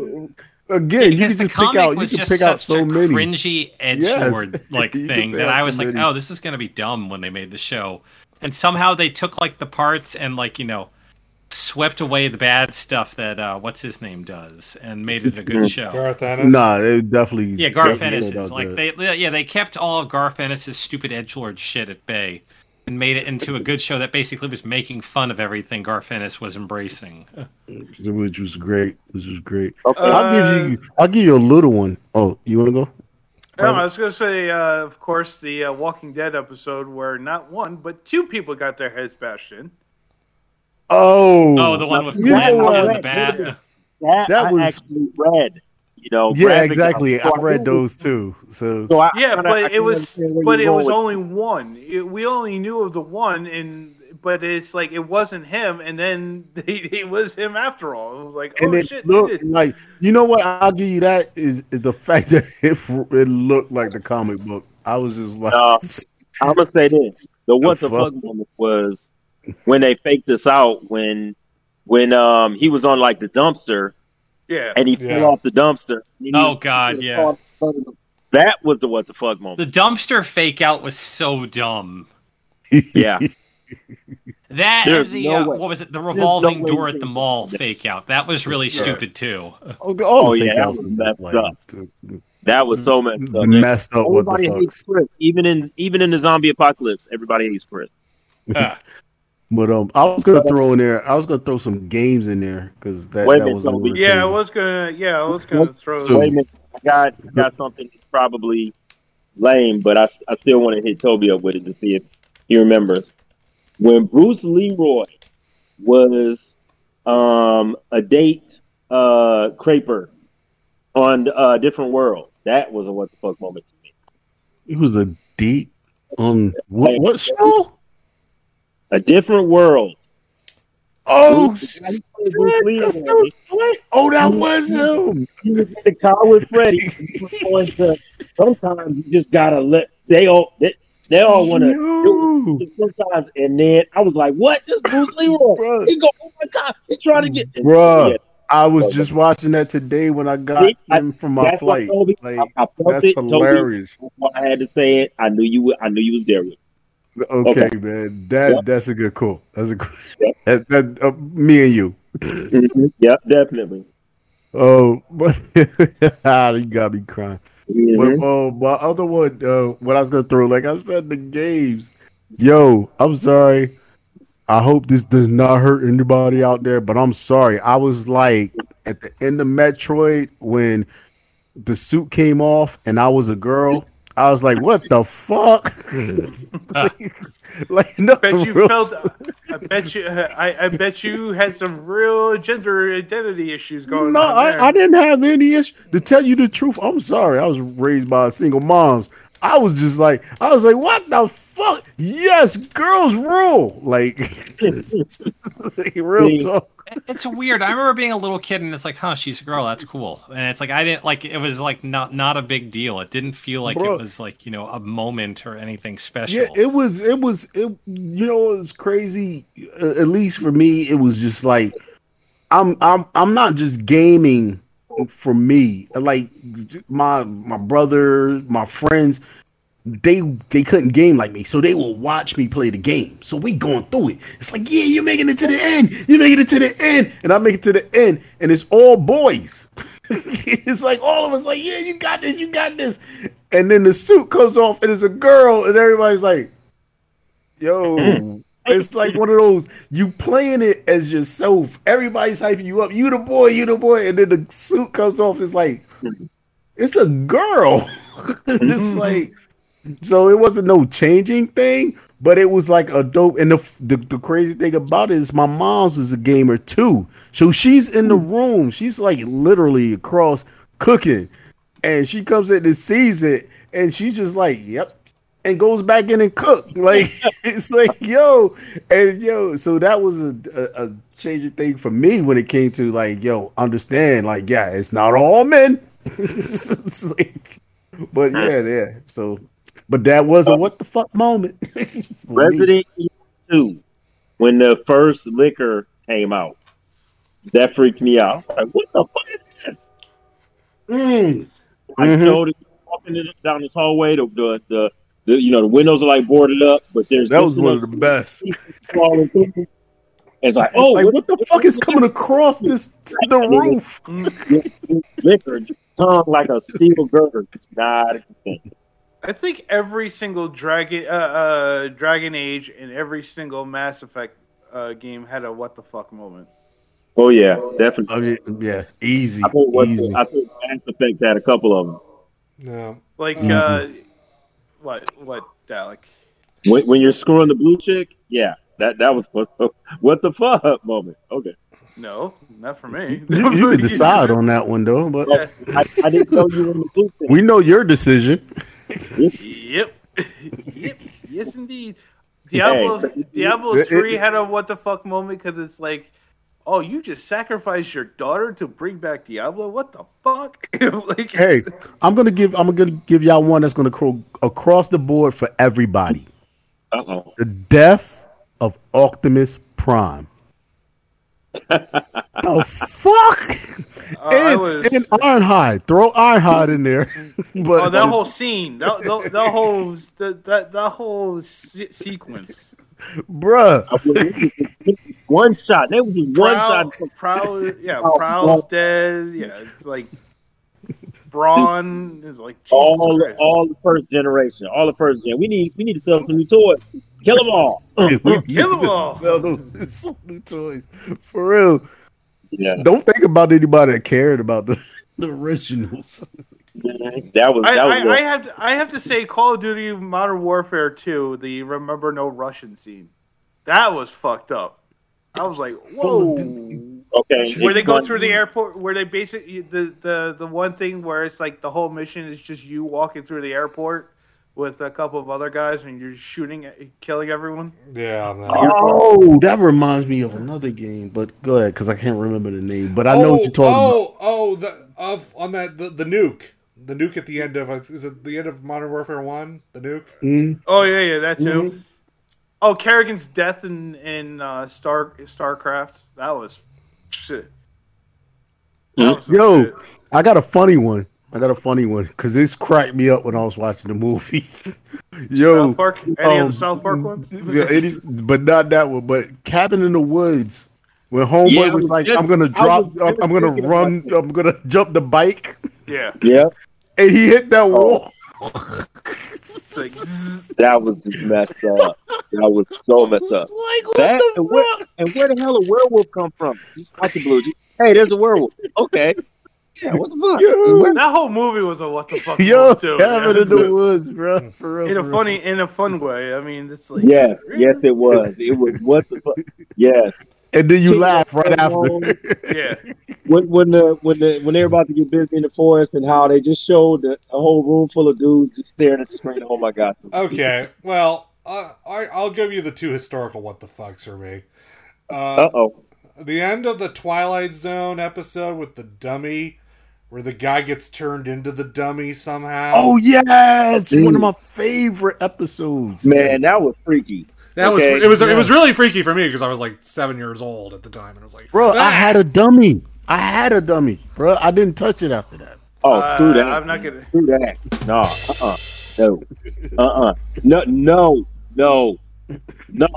Again, because you can just pick out, you can pick out so many. Cringy, edgelord like yes. thing that I was like, oh, this is going to be dumb when they made the show. And somehow they took like the parts and like, you know, swept away the bad stuff that uh, what's his name does and made it a good show. Garth Ennis. Nah, it definitely. Yeah, Garth Ennis. Like they, yeah, they kept all of Garth Ennis' stupid edgelord shit at bay. And made it into a good show that basically was making fun of everything Garth Ennis was embracing, which was great. This was great. Okay. Uh, I'll give you. I'll give you a little one. Oh, you want to go? No, I was going to say, uh, of course, the uh, Walking Dead episode where not one but two people got their heads bashed in. Oh, oh, the one with Brad on the bat. That, that, that I was actually read. You know, yeah, Brad exactly. I read those too. So, so I, yeah, but I, I it was, but it was only one. It, we only knew of the one, and but it's like it wasn't him, and then it was him after all. It was like, oh and shit, looked, it like you know what? I'll give you that is, is the fact that it, it looked like the comic book. I was just like, uh, I'm gonna say this: the what the fuck moment was when they faked this out when when um he was on like the dumpster. Yeah, and he yeah. fell off the dumpster. Oh was, God, yeah. That was the what the fuck moment. The dumpster fake out was so dumb. Yeah. That There's and the no uh, what was it? The revolving no door at the mall yes. fake out. That was really yeah. stupid too. Oh, oh, oh yeah, that was messed like, up. That was so messed up. Messed up. Everybody what the hates Chris. Even in even in the zombie apocalypse, everybody hates Chris. Uh. But um, I was gonna throw in there. I was gonna throw some games in there because that, that was over. Yeah, I was gonna. Yeah, I was gonna throw. So, wait a minute. I got I got something that's probably lame, but I, I still want to hit Toby up with it to see if he remembers when Bruce Leroy was um a date uh craper on a uh, different world. That was a what the fuck moment to me. It was a date on what what show? A different world. Oh, shit, oh, that was him. He was in the car with Freddie. To, sometimes you just gotta let they all they, they all want to. Sometimes and then I was like, "What? This Bruce Leroy? He go, oh my God, he's trying to get." Bruh, yeah. I was just watching that today when I got See, him from my flight. Toby, like, I, I that's it, hilarious. Toby, I had to say it. I knew you. I knew you was there with. Okay, okay. man. That yeah. that's a good call. That's a yeah. that, that uh, me and you. Mm-hmm. Yeah, definitely. Oh, but you got me crying. Mm-hmm. But uh, my other one, uh, what I was gonna throw, like I said, the games. Yo, I'm sorry. I hope this does not hurt anybody out there, but I'm sorry. I was like at the end of Metroid when the suit came off and I was a girl. I was like, what the fuck? like, like, no, I bet you real... felt, I bet you, I, I bet you had some real gender identity issues going no, on. No, I, I didn't have any issue. To tell you the truth, I'm sorry. I was raised by single moms. I was just like, I was like, what the fuck? Yes, girls rule. Like, like real talk. It's weird. I remember being a little kid and it's like, huh, she's a girl. That's cool. And it's like, I didn't like, it was like not, not a big deal. It didn't feel like Bro. it was like, you know, a moment or anything special. Yeah, it was, it was, it, you know, it's crazy. At least for me, it was just like, I'm, I'm, I'm not just gaming for me. Like my, my brother, my friends, They they couldn't game like me, so they will watch me play the game. So we going through it. It's like, yeah, you're making it to the end. You're making it to the end, and I make it to the end, and it's all boys. It's like all of us, like, yeah, you got this, you got this. And then the suit comes off, and it's a girl, and everybody's like, yo. It's like one of those, you playing it as yourself. Everybody's hyping you up. You the boy, you the boy, and then the suit comes off. It's like, it's a girl. It's like. So it wasn't no changing thing, but it was like a dope. And the, the the crazy thing about it is my mom's is a gamer too. So she's in the room. She's like literally across cooking. And she comes in and sees it. And she's just like, yep. And goes back in and cook. Like, it's like, yo. And yo, so that was a, a, a changing thing for me when it came to like, yo, understand. Like, yeah, it's not all men. It's like, but yeah, yeah. So. But that was a what the fuck moment. Resident Evil two, when the first liquor came out, that freaked me out. I was like, what the fuck is this? Mm. I mm-hmm. know that you're walking down this hallway, the, the the the you know the windows are like boarded up, but there's that was one of the best. It's like, oh, like, what, what the fuck is coming across this the roof? Liquor, tongue like a steel girder. Not a thing. I think every single Dragon uh, uh, Dragon Age and every single Mass Effect uh, game had a what the fuck moment. Oh yeah, definitely. Oh, yeah, yeah, easy. I think, easy. I think Mass Effect had a couple of them. No, like uh, what what Alec? When, when you're screwing the blue chick, yeah, that that was what, what the fuck moment. Okay. No, not for me. You, you can decide on that one though, but yeah. I, I didn't know you were in the blue chick. We know your decision. Yep. Yep. Yes, indeed. Diablo, hey, so Diablo three had a what the fuck moment because it's like, oh, you just sacrificed your daughter to bring back Diablo? What the fuck? Like, hey, I'm gonna give I'm gonna give y'all one that's gonna crawl across the board for everybody. Uh oh. The death of Optimus Prime. The fuck? Uh, and, was... and Ironhide. Throw Ironhide in there. But, oh, that uh, whole scene. That, that, that whole that, that, that whole se- sequence. Bruh. One shot. That was just one shot. Prowl, yeah, Prowl's dead. Yeah, it's like Braun is like all, all the first generation. All the first gen. We need we need to sell some new toys. Kill them all. Kill them all. Sell them, sell new toys. For real. Yeah. Don't think about anybody that cared about the, the originals. That was. That I, was I, I have. To, I have to say, Call of Duty: Modern Warfare two, the "Remember No Russian" scene, that was fucked up. I was like, whoa. Okay. Where they go through the airport, where they basically the, the the one thing where it's like the whole mission is just you walking through the airport with a couple of other guys, and you're shooting, killing everyone. Yeah. Man. Oh, that reminds me of another game, but go ahead, because I can't remember the name. But I oh, know what you're talking oh, about. Oh, the of on that the, the nuke, the nuke at the end of is it the end of Modern Warfare One? The nuke. Mm-hmm. Oh yeah, yeah, that too. Mm-hmm. Oh, Kerrigan's death in in uh, Star Starcraft. That was shit. That was Yo, shit. I got a funny one. I got a funny one because this cracked me up when I was watching the movie. Yo, South Park? Any um, of the South Park ones? Yeah, it is, but not that one. But Cabin in the Woods, when homeboy yeah, was, was like, just, "I'm gonna drop, I'm, I'm gonna run, I'm gonna jump the bike." Yeah, yeah, and he hit that wall. Oh. Like, that was just messed up. That was so messed up. Like, what that, the and, where, and where the hell a werewolf come from? Just like the blue. Just, hey, there's a werewolf. Okay. Yeah, what the fuck? Yo, that whole movie was a what the fuck. Yo, too, Cabin yeah. in the Woods, bro. For real, in a funny, in a fun way. I mean, it's like yes, yes, it was. It was what the fuck. Yes, and then you she laugh right after. Yeah, when when the when the when they're about to get busy in the forest and how they just showed the, a whole room full of dudes just staring at the screen. Oh my god. Okay, well, uh, I I'll give you the two historical what the fucks for me. Uh oh. The end of the Twilight Zone episode with the dummy. Where the guy gets turned into the dummy somehow. Oh, yes! Dude. One of my favorite episodes. Man, that was freaky. That okay. was It was yeah. It was really freaky for me because I was like seven years old at the time. And I was like, bro, ah. I had a dummy. I had a dummy, bro. I didn't touch it after that. Oh, uh, screw that. I'm not going to. Screw that. No. Uh-uh. No. Uh-uh. No. No. No. No,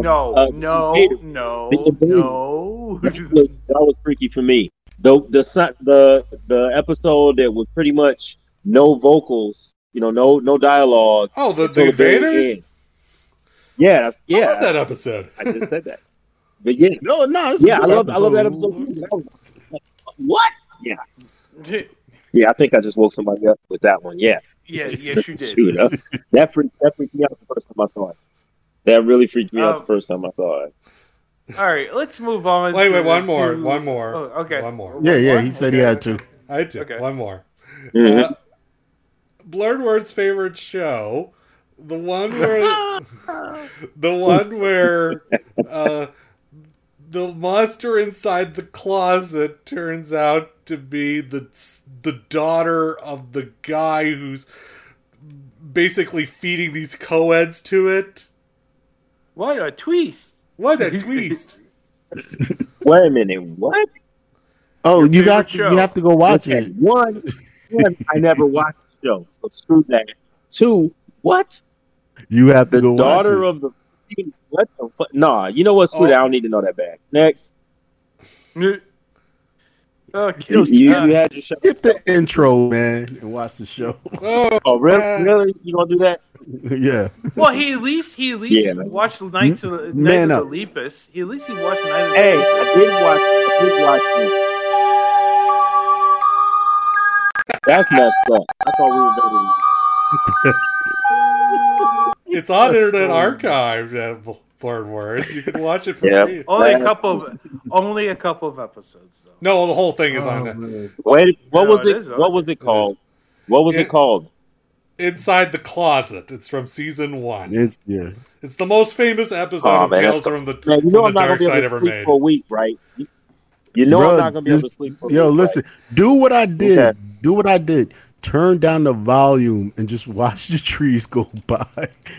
no, uh, no, Peter, no, Peter, no. That was, that was freaky for me. The, the the the episode that was pretty much no vocals, you know, no no dialogue. Oh, the, the Invaders? Yeah, that's, yeah. I love that episode. I just said that. But yeah, no, no, yeah, I love I love that episode. That was, what? Yeah, yeah. I think I just woke somebody up with that one. Yeah, yeah, yes, you did. Dude, that, that freaked that freaked me out the first time I saw it. That really freaked me um, out the first time I saw it. All right, let's move on. Wait, wait, one more, two... one more. Oh, okay. One more. Yeah, yeah, he said okay. he had two. I had two. Okay. One more. Mm-hmm. Uh, Blurred Word's favorite show, the one where the one where uh, the monster inside the closet turns out to be the the daughter of the guy who's basically feeding these co-eds to it. What a twist. What a twist! Wait a minute, what? Oh, Your you got show. You have to go watch okay. it. One, one, I never watched the show, so screw that. Two, what? You have to the go daughter watch it. Of the what the fuck? Nah, you know what? Screw oh. that. I don't need to know that back. Next. Okay. You, you had your show. Skip the intro, man, and watch the show. Oh, oh really? really? You gonna do that? Yeah. Well, he at least he at least yeah, watched Nights of, Nights of the Lepus. He at least he watched Nights of the Hey, I did watch. I did watch. That's messed up. I thought we were better. It's on Internet Archive. Uh, Blurred Words. You can watch it for yep. free. Only a couple of only a couple of episodes. Though. No, the whole thing is oh, on. Wait, what no, was it? it? Is, what okay. was it called? What was it, it called? Inside the Closet. It's from season one. It's yeah. It's the most famous episode oh, of man, Tales from the, man, you know from the Dark Side ever made. For a week, right? You, you know Bro, I'm not gonna be this, able to sleep. For yo, week, listen. Right? Do what I did. Okay. Do what I did. Turn down the volume and just watch the trees go by.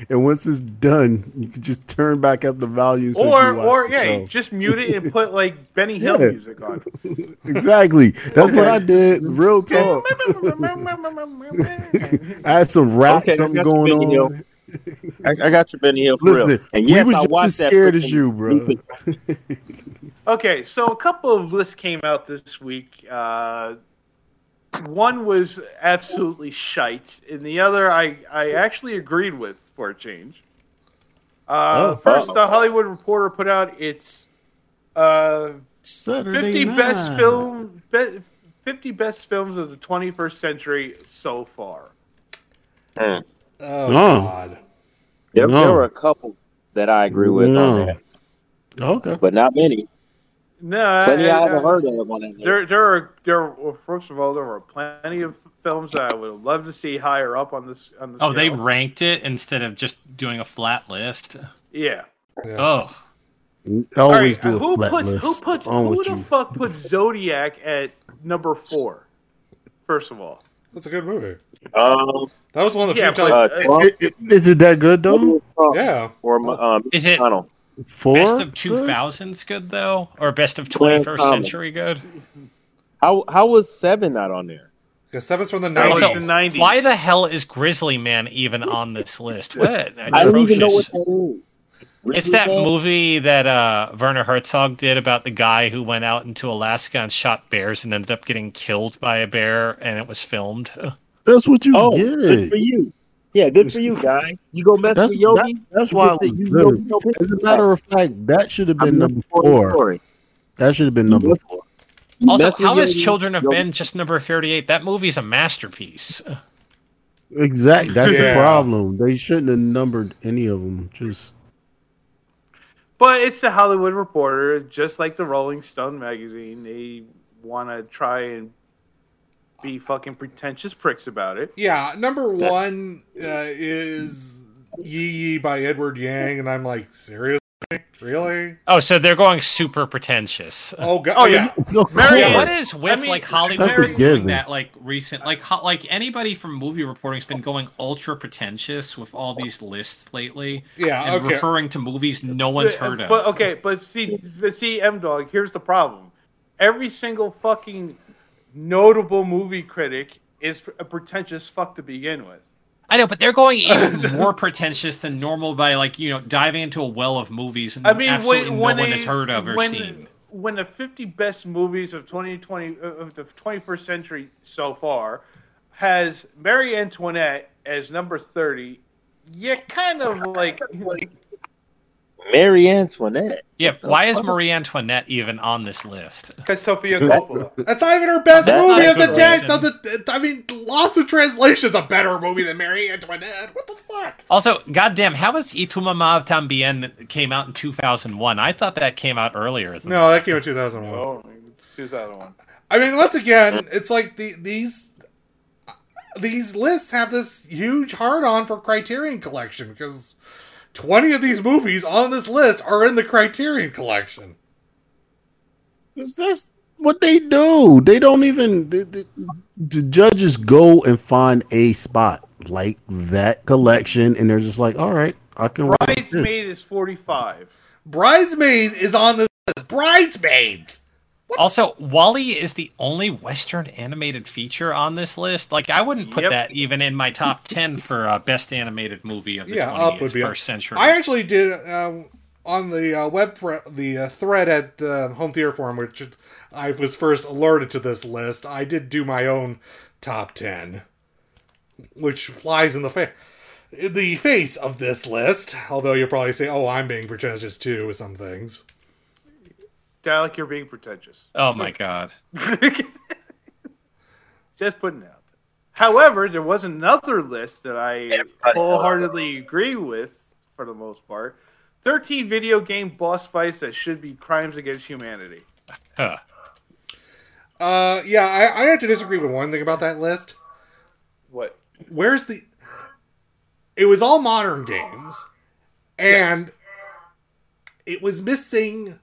And once it's done, you can just turn back up the volume. So or or yeah, show. Just mute it and put like Benny Hill yeah. music on. Exactly. That's okay. what I did. Real talk. I had some rap, okay, something going on. Hill. I, I got your Benny Hill for Listen, real. And yes, we were just as scared as you, bro. Okay, so a couple of lists came out this week. Uh One was absolutely shite, and the other I, I actually agreed with for a change. Uh, oh, first, oh. The Hollywood Reporter put out its uh, fifty best film, be, fifty best films of the twenty-first century so far. Hmm. Oh, no. God. There, no. there were a couple that I agree with no. on that. Okay. But not many. No, plenty I, I haven't heard of on that. There, there are there. Well, first of all, there were plenty of films that I would love to see higher up on this. On the oh, scale. They ranked it instead of just doing a flat list. Yeah. yeah. Oh, we always right, do. A who, flat puts, list. who puts? Wrong who puts? Who the you. fuck puts Zodiac at number four? First of all, that's a good movie. Um, that was one of the yeah, few times. Uh, it, it, is it that good though? Yeah. Or um, is it? I don't. Four? Best of two thousands good though, or best of twenty-first century good? How how was seven not on there? Because seven's from the nineties. Why the hell is Grizzly Man even on this list? What? I don't even know what that is. It's that movie that uh, Werner Herzog did about the guy who went out into Alaska and shot bears and ended up getting killed by a bear, and it was filmed. That's what you oh, did. Good for you. Yeah, good for you, guy. You go mess that's, with Yogi. That, that's why. Was you know, you know, as a matter of fact, that should have been I'm number four. Story. That should have been number four. Also, how is Children of Men just number thirty-eight? That movie's a masterpiece. Exactly. That's yeah. the problem. They shouldn't have numbered any of them. Just. But it's the Hollywood Reporter, just like the Rolling Stone magazine. They want to try and be fucking pretentious pricks about it. Yeah, number That's... one uh, is Yee Yee by Edward Yang, and I'm like, seriously? Really? Oh, so they're going super pretentious. Oh, God. Oh yeah. Mary, what is with I mean, like Hollywood doing that? Like recent, like ho- like anybody from movie reporting's been going ultra pretentious with all these lists lately. Yeah, and okay. referring to movies no one's heard of. But okay, but see, but see, M-Dog. Here's the problem: every single fucking notable movie critic is a pretentious fuck to begin with. I know, but they're going even more pretentious than normal by, like, you know, diving into a well of movies and I mean, absolutely when, when no they, one has heard of or when, seen. When the fifty best movies of twenty twenty of the twenty-first century so far has Marie Antoinette as number thirty, you kind of like, like Marie Antoinette. Yeah, why is Marie Antoinette even on this list? Because Sofia Coppola. That's not even her best That's movie of the day. No, the, I mean, Lost in Translation is a better movie than Marie Antoinette. What the fuck? Also, goddamn, how is Y Tu Mamá También came out in two thousand one? I thought that came out earlier. Than no, that came out in two thousand one. No, two thousand one. I mean, once again, it's like the, these these lists have this huge hard-on for Criterion Collection because... twenty of these movies on this list are in the Criterion Collection. Because that's what they do. They don't even... They, they, the judges go and find a spot like that collection, and they're just like, all right, I can... Bridesmaid is forty-five. Bridesmaid is on this list. Bridesmaids! What? Also, WALL-E is the only Western animated feature on this list. Like, I wouldn't put yep. that even in my top ten for uh, best animated movie of the yeah, twenty-first century. I actually did um, on the uh, web thre- the uh, thread at the uh, Home Theater Forum, which I was first alerted to this list. I did do my own top ten, which flies in the fa- in the face of this list. Although you'll probably say, "Oh, I'm being pretentious too" with some things. Dalek, you're being pretentious. Oh my god! Just putting it out there. However, there was another list that I wholeheartedly agree with for the most part. Thirteen video game boss fights that should be crimes against humanity. Huh. Uh, yeah, I, I have to disagree with one thing about that list. What? Where's the? It was all modern games, and it was missing.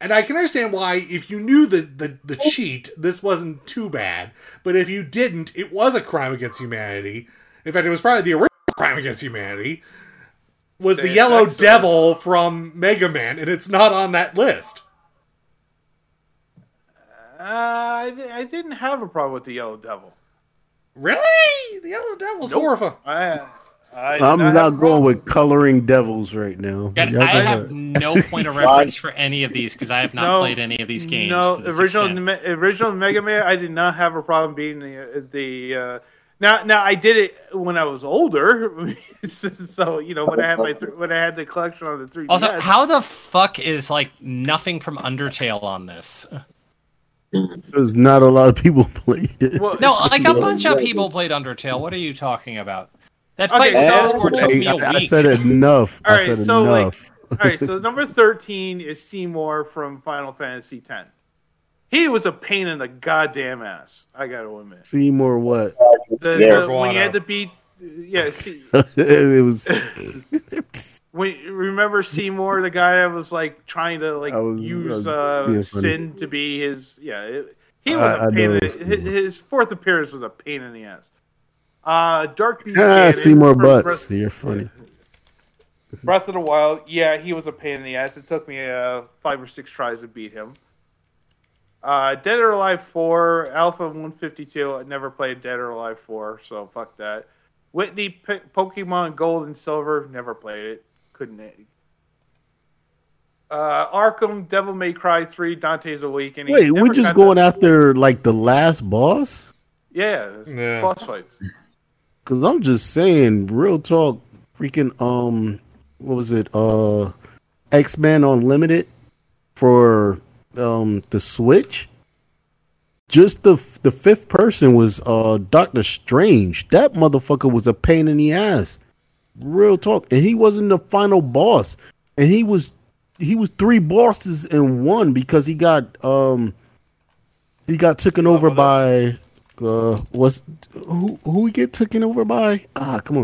And I can understand why, if you knew the, the, the cheat, this wasn't too bad. But if you didn't, it was a crime against humanity. In fact, it was probably the original crime against humanity. Was the Yellow Devil from Mega Man, and it's not on that list. Uh, I, I didn't have a problem with the Yellow Devil. Really? The Yellow Devil's nope. horrifying. I, I'm not, not going with coloring devils right now. God, I have no point of reference for any of these because I have not no, played any of these games. No, original me, original Mega Man, I did not have a problem being the the. Uh, now, now I did it when I was older, so you know when I had my th- when I had the collection on the three D S. Also, how the fuck is like nothing from Undertale on this? Because not a lot of people played it. Well, no, like a bunch of people played Undertale. What are you talking about? That fight okay, so, took me a week. I said enough. All right, I said so enough. Like, all right, so number thirteen is Seymour from Final Fantasy X. He was a pain in the goddamn ass. I gotta admit. Seymour what? The, yeah, the, when you had to beat, yeah. See, it was. When remember Seymour, the guy that was like trying to like was, use uh, yeah, Sin to be his. Yeah, it, he was I, a pain. In, his, his fourth appearance was a pain in the ass. Uh, Dark Beast ah, Seymour Butts. Breath- You're funny. Breath of the Wild. Yeah, he was a pain in the ass. It took me uh, five or six tries to beat him. Uh, Dead or Alive four, Alpha one fifty-two. I never played Dead or Alive four, so fuck that. Whitney P- Pokemon Gold and Silver, never played it. Couldn't it? Uh, Arkham, Devil May Cry three, Dante's Awakening. Wait, we're just going that- after like the last boss? Yeah, yeah. Boss fights. Because I'm just saying, real talk, freaking, um, what was it? Uh, X-Men Unlimited for um the Switch. Just the the fifth person was uh Doctor Strange. That motherfucker was a pain in the ass. Real talk, and he wasn't the final boss, and he was he was three bosses in one because he got um he got taken oh, over by. Uh, what's who? Who we get taken over by? Ah, come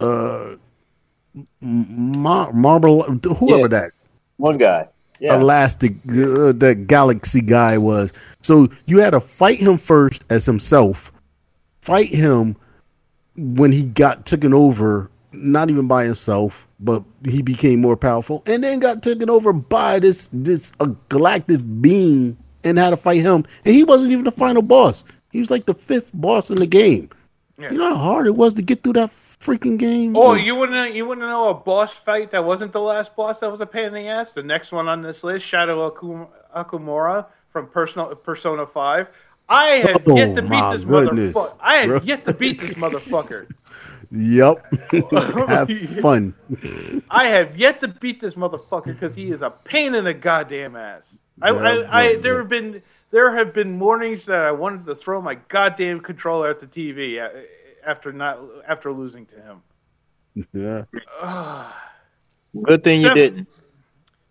on. Uh, Mar- Marble, whoever yeah. that one guy, yeah. Elastic, uh, that galaxy guy was. So you had to fight him first as himself. Fight him when he got taken over, not even by himself, but he became more powerful, and then got taken over by this this a galactic being. And how to fight him, and he wasn't even the final boss. He was like the fifth boss in the game. Yeah. You know how hard it was to get through that freaking game. Oh, like, you wouldn't you wouldn't know a boss fight that wasn't the last boss that was a pain in the ass. The next one on this list, Shadow Akum- Akumura from Personal, Persona Five. I had oh, yet to beat this motherfucker. I had bro. yet to beat this motherfucker. Yep. Have fun. I have yet to beat this motherfucker because he is a pain in the goddamn ass. I, I, I, there have been there have been mornings that I wanted to throw my goddamn controller at the T V after not after losing to him. Yeah. Uh, Good thing Seph- you didn't.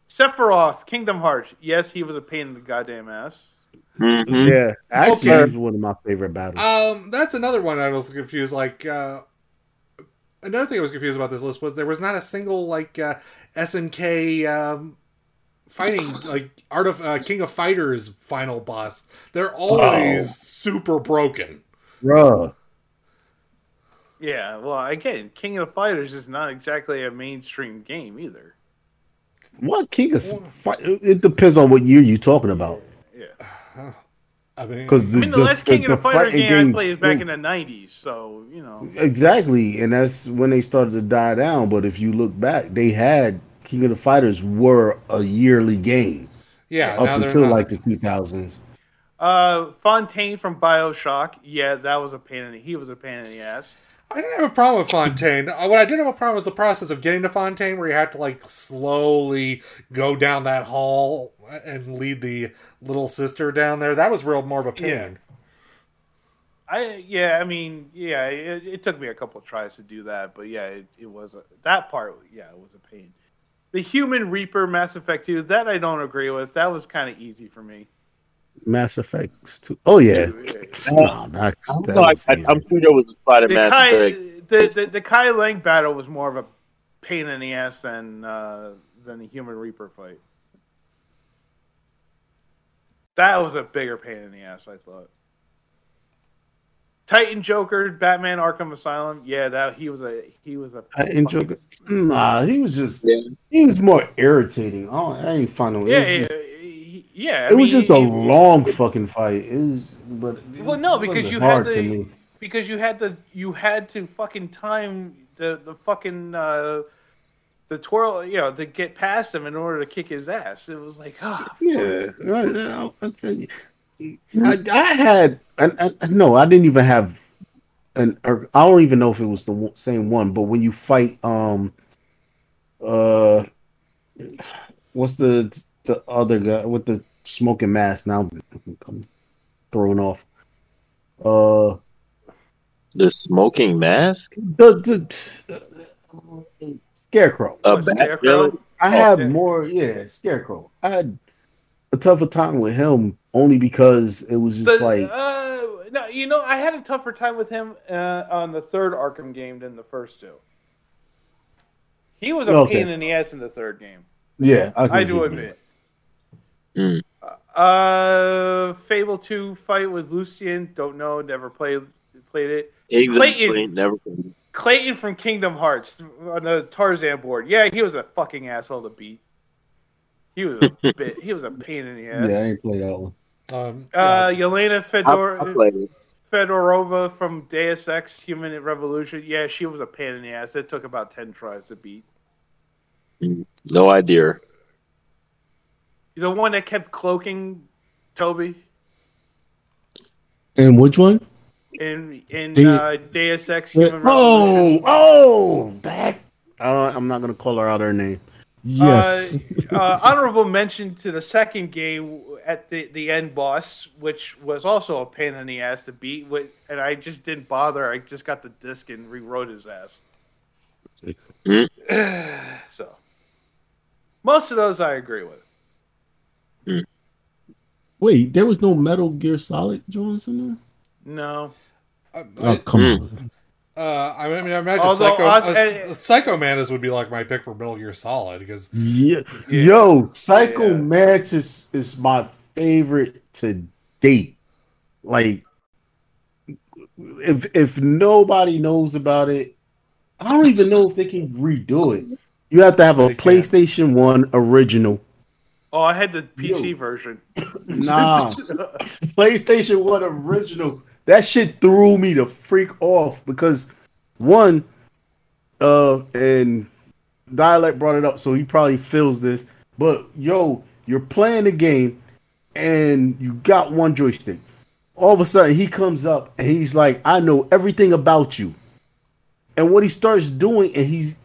Sephiroth, Kingdom Hearts. Yes, he was a pain in the goddamn ass. Mm-hmm. Yeah, actually, okay. He was one of my favorite battles. Um, that's another one I was confused. Like, uh, another thing I was confused about this list was there was not a single like uh, S N K. Um, Fighting like Art of uh, King of Fighters final boss, they're always oh. super broken, bro. Yeah, well, again, King of Fighters is not exactly a mainstream game either. What King of well, Fight? It depends on what year you're talking about. Yeah, I mean, because the, I mean, the, the last King the, of the Fighter game games, I played is back in the nineties, so you know exactly, and that's when they started to die down. But if you look back, they had. King of the Fighters were a yearly game. Yeah. Up until not. like the two thousands. Uh, Fontaine from Bioshock. Yeah, that was a pain in the... He was a pain in the ass. I didn't have a problem with Fontaine. What I did have a problem was the process of getting to Fontaine where you had to like slowly go down that hall and lead the little sister down there. That was real more of a pain. Yeah. I, yeah, I mean, yeah, it, it took me a couple of tries to do that, but yeah, it, it was... A, that part, yeah, it was a pain. The Human Reaper, Mass Effect two, that I don't agree with. That was kind of easy for me. Mass Effect two. Oh, yeah. Uh, no, not, I'm, sorry, I, I'm sure there was a spot in Mass Kai, Effect. The, the, the Kai Lang battle was more of a pain in the ass than, uh, than the Human Reaper fight. That was a bigger pain in the ass, I thought. Titan Joker, Batman Arkham Asylum. Yeah, that he was a he was a Titan fucking... Joker. Nah, he was just yeah. he was more irritating. Oh, I ain't final. Yeah, it was just, yeah. yeah it mean, was just he, a he, long he, fucking fight. It was, but it well, no, because you had to because you had to you had to fucking time the the fucking uh, the twirl, you know, to get past him in order to kick his ass. It was like, oh, yeah, right now, I'll tell you. I, I had I, I, no, I didn't even have an. Or I don't even know if it was the same one. But when you fight, um, uh, what's the the other guy with the smoking mask? Now I'm, I'm thrown off. Uh, the smoking mask. The, the, the scarecrow. A scarecrow. I had oh, more. Yeah, scarecrow. I had a tougher time with him. Only because it was just but, like... Uh, no, you know, I had a tougher time with him uh, on the third Arkham game than the first two. He was a okay. pain in the ass in the third game. Yeah. I, I do admit. Mm. Uh, Fable two fight with Lucien. Don't know. Never played played it. Exactly. Clayton, never played it. Clayton from Kingdom Hearts on the Tarzan board. Yeah, he was a fucking asshole to beat. He was a bit, he was a pain in the ass. Yeah, I ain't played that one. Um, yeah. uh, Yelena Fedor- I, I Fedorova from Deus Ex Human Revolution. Yeah, she was a pain in the ass. It took about ten tries to beat. No idea. The one that kept cloaking Toby. And which one? In in De- uh, Deus Ex Human oh, Revolution. Oh, that. I don't, I'm not going to call her out her name. Yes. uh, uh, honorable mention to the second game at the, the end boss, which was also a pain in the ass to beat. With, and I just didn't bother. I just got the disc and rewrote his ass. Mm. So, most of those I agree with. Mm. Wait, there was no Metal Gear Solid Jones in there? No. Uh, oh, come mm. on. Uh, I mean, I imagine Psycho, Oz, uh, and, Psycho Mantis would be like my pick for Metal Gear Solid because yeah. yeah. Yo, Psycho yeah. Mantis is my favorite to date. Like, if if nobody knows about it, I don't even know if they can redo it. You have to have a they PlayStation can. One original. Oh, I had the P C Yo. version. Nah, PlayStation One original. That shit threw me the freak off because one, uh, and Dialect brought it up, so he probably feels this. But yo, you're playing the game, and you got one joystick. All of a sudden, he comes up and he's like, "I know everything about you." And what he starts doing, and he's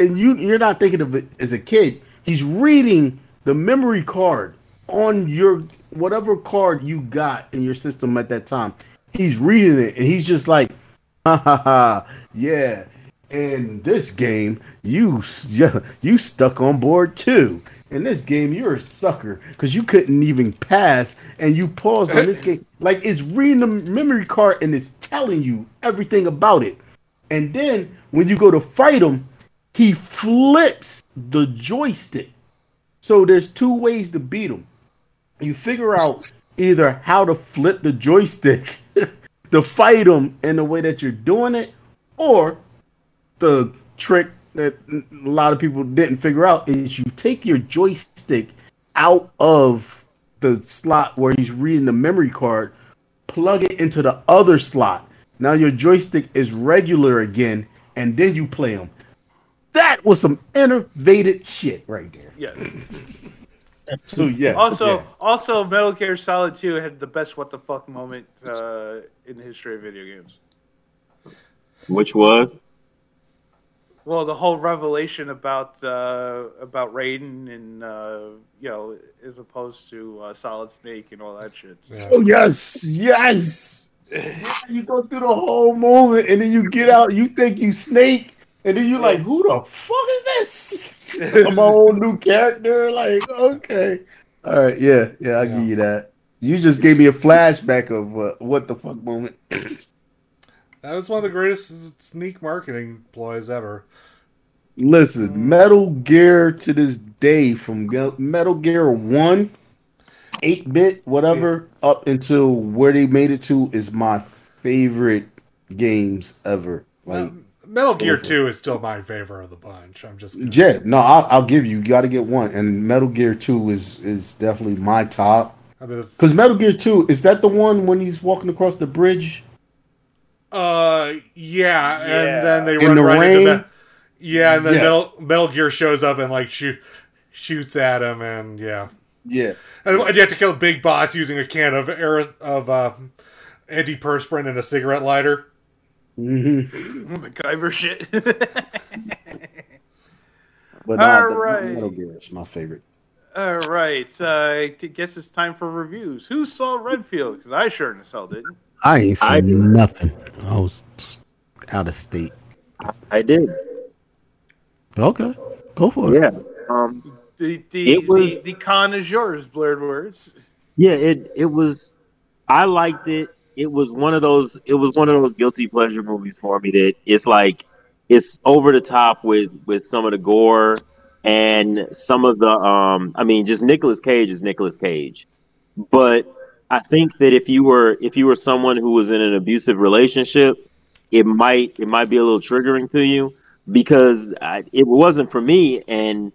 and you you're not thinking of it as a kid. He's reading the memory card on your whatever card you got in your system at that time. He's reading it, and he's just like, ha, ha, ha, yeah, in this game, you, yeah, you stuck on board, too. In this game, you're a sucker, because you couldn't even pass, and you paused on this game. Like, it's reading the memory card, and it's telling you everything about it. And then, when you go to fight him, he flips the joystick. So there's two ways to beat him. You figure out either how to flip the joystick to fight them in the way that you're doing it, or the trick that a lot of people didn't figure out is you take your joystick out of the slot where he's reading the memory card, plug it into the other slot. Now your joystick is regular again, and then you play them. That was some innovative shit right there. Yeah. So, yeah, also, yeah. also, Metal Gear Solid two had the best "what the fuck" moment uh, in the history of video games. Which was? Well, the whole revelation about uh, about Raiden and uh, you know, as opposed to uh, Solid Snake and all that shit. So. Yeah. Oh yes, yes! You go through the whole moment, and then you get out. You think you Snake, and then you're like, "Who the fuck is this?" I'm a whole new character, like, okay. All right, yeah, yeah, I'll yeah. give you that. You just gave me a flashback of uh, what the fuck moment. That was one of the greatest sneak marketing ploys ever. Listen, mm. Metal Gear to this day, from Metal Gear one, eight-bit, whatever, yeah. up until where they made it to is my favorite games ever. Like. Um, Metal Gear two is still my favorite of the bunch. I'm just gonna... yeah. No, I'll, I'll give you. You got to get one, and Metal Gear two is is definitely my top. Because Metal Gear two is that the one when he's walking across the bridge? Uh, yeah, yeah. And then they In run the right rain? into that. Yeah, and then yes. Metal, Metal Gear shows up and like shoot shoots at him, and yeah, yeah. And you have to kill Big Boss using a can of air, of uh, antiperspirant and a cigarette lighter. Mm-hmm. MacGyver shit. But all right, Metal Gear is my favorite. All right, uh, I guess it's time for reviews. Who saw Redfield? Because I sure as hell didn't. I ain't seen I nothing. I was out of state. I did. Okay, go for it. Yeah. Um, the the it was, the, the con is yours. Blurred words. Yeah. It it was. I liked it. It was one of those. It was one of those guilty pleasure movies for me. That it's like, it's over the top with, with some of the gore and some of the. Um, I mean, just Nicolas Cage is Nicolas Cage, but I think that if you were if you were someone who was in an abusive relationship, it might it might be a little triggering to you because I, it wasn't for me. And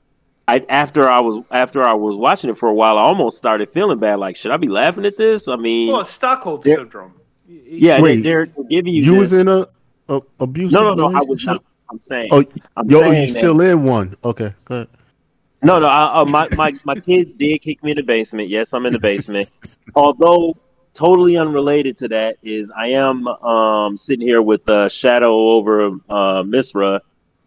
I, after I was after I was watching it for a while, I almost started feeling bad. Like, should I be laughing at this? I mean, well, it's Stockholm syndrome. Yeah, wait, they're, they're giving you. You was in a, a abusive. No, no, no. I was. Not, I'm saying. Oh, I'm yo, saying you still that, in one? Okay, go ahead. No, no. I, uh, my my my kids did kick me in the basement. Yes, I'm in the basement. Although totally unrelated to that is I am um, sitting here with a uh, shadow over uh, Misra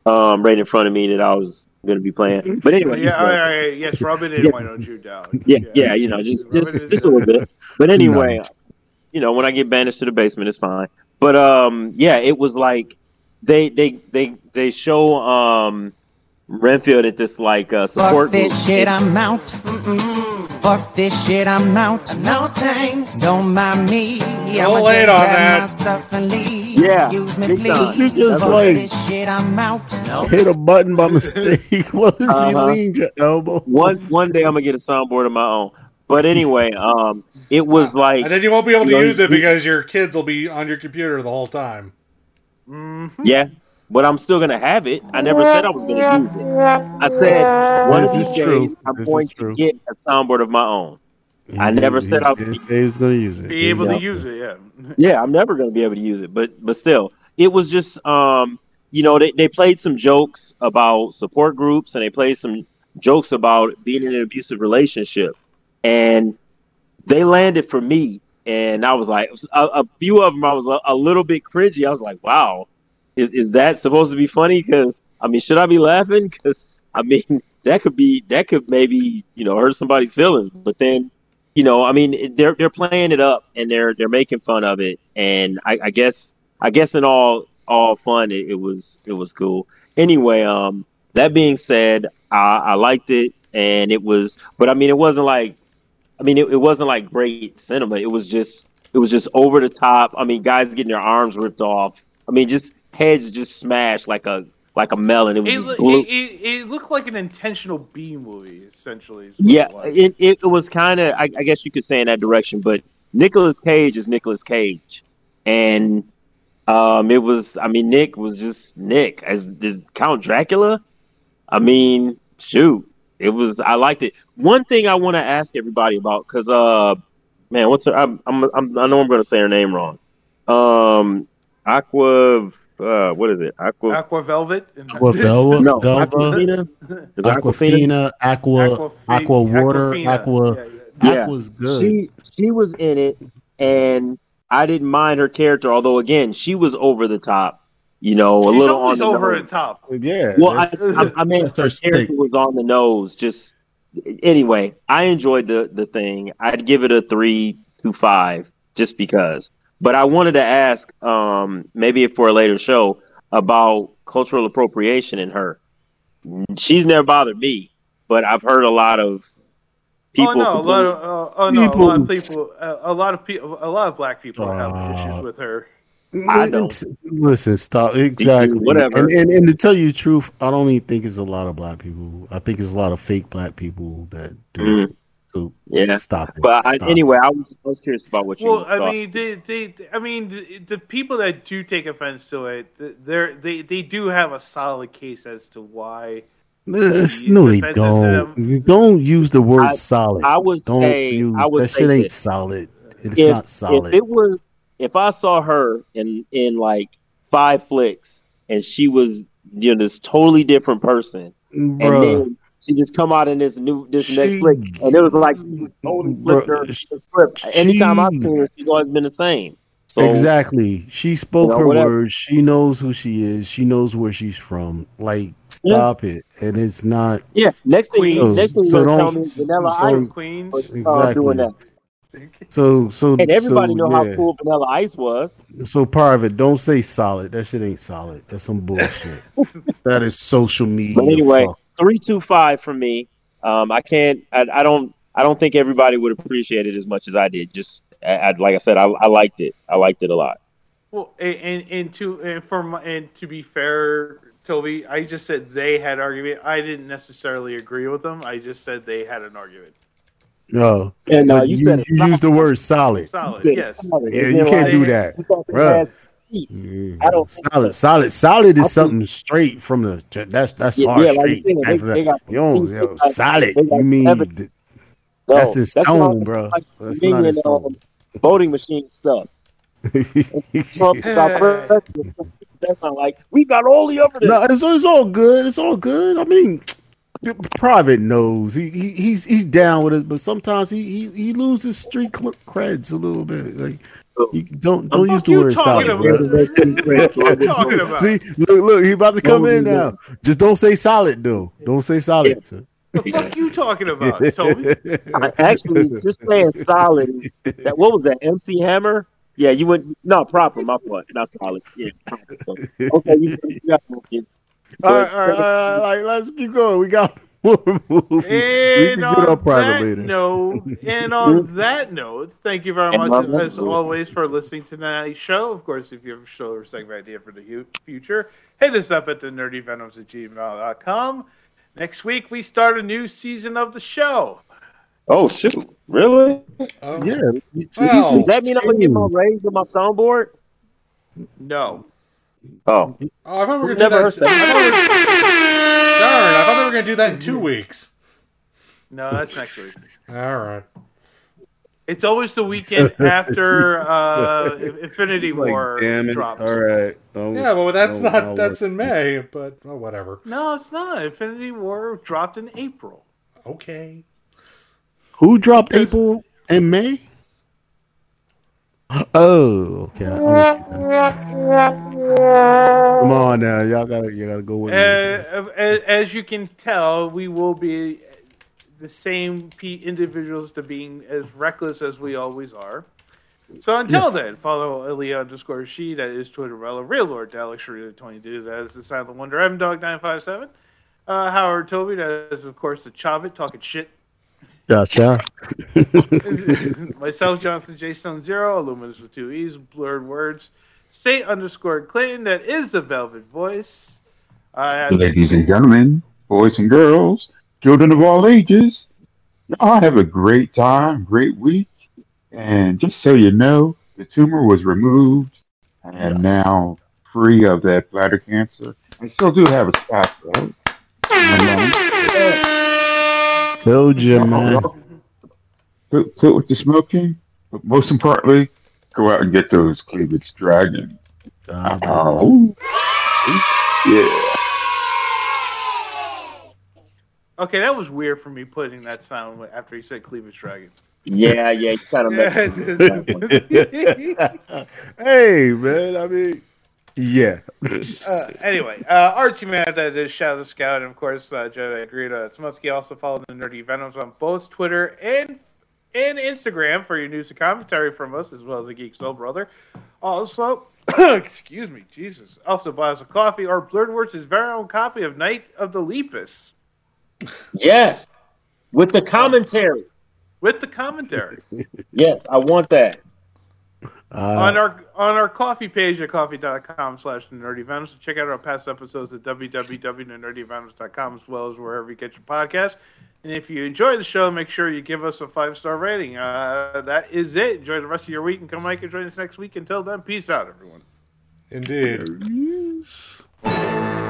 um, right in front of me that I was going to be playing. But anyway, yeah, all right, all right. Yes, rub it in. Yeah. Why don't you, Doug? Yeah, yeah, yeah, you know, just just, just, just a little bit. But anyway, no. you know, when I get banished to the basement, it's fine. But um, yeah, it was like they they they they show um, Renfield at this like uh, support. Fuck this shit, I'm out. Mm-mm. Fuck this shit, I'm out. No thanks. Don't mind me. I'ma just grab my stuff and leave. Yeah. Excuse me, please. You just Fuck like this shit, I'm out. No. Hit a button by mistake. What is uh-huh. you lean your elbow? One one day I'm gonna get a soundboard of my own. But anyway, um, it was like, and then you won't be able to you know, use it because your kids will be on your computer the whole time. Mm-hmm. Yeah, but I'm still gonna have it. I never said I was gonna use it. I said one of these days I'm this going to get a soundboard of my own. He I did, never said I was going to use it. Be able to use it, yeah. Yeah, I'm never going to be able to use it, but but still, it was just, um, you know, they, they played some jokes about support groups and they played some jokes about being in an abusive relationship. And they landed for me, and I was like, a, a few of them, I was a, a little bit cringy. I was like, wow, is, is that supposed to be funny? Because, I mean, should I be laughing? Because, I mean, that could be, that could maybe, you know, hurt somebody's feelings, but then, you know, I mean, they're they're playing it up and they're they're making fun of it, and I, I guess I guess in all all fun, it, it was it was cool. Anyway, um, that being said, I, I liked it, and it was, but I mean, it wasn't like, I mean, it, it wasn't like great cinema. It was just it was just over the top. I mean, guys getting their arms ripped off. I mean, just heads just smashed like a like a melon. It was. It, just lo- it, it, it looked like an intentional B movie, essentially. Yeah, it, it it was kind of, I, I guess you could say in that direction, but Nicolas Cage is Nicolas Cage. And um, it was, I mean, Nick was just Nick. As this Count Dracula, I mean, shoot, it was, I liked it. One thing I want to ask everybody about, because, uh, man, what's her, I'm, I'm, I'm, I know I'm going to say her name wrong. Um, Aqua... Uh, what is it? Aqua, Aqua Velvet? Aqua Velvet? No, Aquafina? Is Aquafina, Aqua, Aqua, Aqua Water, Aquafina. Aqua. Yeah, yeah, yeah. Aqua's good. She she was in it, and I didn't mind her character. Although again, she was over the top. You know, a She's little on the over nose. the top. Yeah. Well, I, I, I mean, her character stick. was on the nose. Just anyway, I enjoyed the the thing. I'd give it a three to five, just because. But I wanted to ask, um, maybe for a later show, about cultural appropriation in her. She's never bothered me, but I've heard a lot of people. Oh no, a lot of, uh, oh, no a lot of people, uh, a lot of people, a lot of black people uh, have issues with her. I don't listen. Stop. Exactly. Whatever. And, and and to tell you the truth, I don't even think it's a lot of black people. I think it's a lot of fake black people that do. Mm-hmm. Yeah, stop it. But I, stop anyway, I was, I was curious about what you. Well, I mean, they, they, I mean, the, the people that do take offense to it, they they they do have a solid case as to why. No, they don't. You don't use the word I, solid. I would don't say use, I would that say shit ain't this. solid. It's if, not solid. If it was, if I saw her in in like five flicks, and she was, you know, this totally different person, Bruh. and then. She just come out in this new this she, next flick, and it was like she totally flipped her script. She, Anytime I've seen her, she's always been the same. So, exactly, she spoke you know, her whatever. words. She knows who she is. She knows where she's from. Like, stop yeah. it, and it's not. Yeah, next thing, so, next thing so you're telling me, Vanilla so, Ice Queen was exactly. doing that. So, so, and everybody so, know yeah. how cool Vanilla Ice was. So, private, don't say solid. That shit ain't solid. That's some bullshit. That is social media. But anyway. Fuck. Three two five from me. Um, I can't. I, I don't. I don't think everybody would appreciate it as much as I did. Just I, I, like I said, I, I liked it. I liked it a lot. Well, and and to and for my, and to be fair, Toby, I just said they had an argument. I didn't necessarily agree with them. I just said they had an argument. No, and uh, you, you, said you used the word solid. Solid, yes. Yeah, you can't do that, bro. Mm. I don't solid, solid, solid is I something think, straight from the that's that's yeah, hard yeah, straight. Like they, they got, you know, yo, solid. You mean everything. That's the stone, bro? That's not the stone. Voting machine stuff. That's not like we got all the other. No, it's, it's all good. It's all good. I mean, Private knows he, he he's he's down with it, but sometimes he he, he loses street cl- creds a little bit. Like, you don't don't use the word solid. See, look, look, he about to come no, in now. Know. Just don't say solid though. Don't say solid. Yeah. The fuck you talking about, Toby? I actually just saying solid. That, what was that? M C Hammer? Yeah, you wouldn't. No, proper. My fault. Not solid. Yeah. So, okay, you, you got it. All right, all right, all right, like, let's keep going. We got more movies. And we can get up private later. Note, and on that note, thank you very much, as always, for listening to tonight's show. Of course, if you have a show or segment idea for the future, hit us up at the nerdy venoms at gmail dot com. Next week, we start a new season of the show. Oh, shoot. Really? Oh. Yeah. Wow. Does that mean I'm going to get my raise on my soundboard? No. Oh. Oh, I thought we were going to do that. Darn, I thought we were going to do that in two weeks. No, that's next week. All right. It's always the weekend after uh, Infinity like, War drops. All right. Oh, yeah, well, that's oh, not oh, that's oh, in May, but oh, whatever. No, it's not. Infinity War dropped in April. Okay. Who dropped April and May? Oh, okay. Come on now, y'all gotta, you gotta go with me. Uh, as you can tell, we will be the same individuals to being as reckless as we always are. So until yes. then, follow Aaliyah underscore she. That is Twitter. Well, real Lord Alec twenty-two. That is the Silent Wonder. M-Dog nine five seven. Uh, Howard Toby. That is of course the Chavit talking shit. Gotcha. Myself, Jonathan J. Stone Zero, Illuminous with two E's, Blurred Words, Saint underscore Clinton, that is the Velvet Voice. Uh, Ladies and gentlemen, boys and girls, children of all ages, y'all have a great time, great week. And just so you know, the tumor was removed and yes. now free of that bladder cancer. I still do have a spot, though. Told you, man. Quit, quit with the smoking, but most importantly, go out and get those cleavage dragons. Uh, yeah. Okay, that was weird for me putting that sound after he said cleavage dragons. Yeah, yeah, you kind of messed up. Hey, man, I mean, yeah. uh, anyway, uh, Archie Man, that is Shadow Scout, and of course, uh, Jedi agreed. It's Muskie. Also follow the Nerdy Venoms on both Twitter and and Instagram for your news and commentary from us, as well as the Geek Soul Brother. Also, excuse me, Jesus. Also, buy us a coffee or Blurred Words' his very own copy of Night of the Lepus. Yes, with the commentary. With the commentary. Yes, I want that. Uh, on our on our coffee page at coffee.com slash nerdyvenoms. Check out our past episodes at w w w dot nerdy venoms dot com, as well as wherever you get your podcast. And if you enjoy the show, make sure you give us a five-star rating. Uh, that is it. Enjoy the rest of your week and come back and join us next week. Until then, peace out, everyone. Indeed.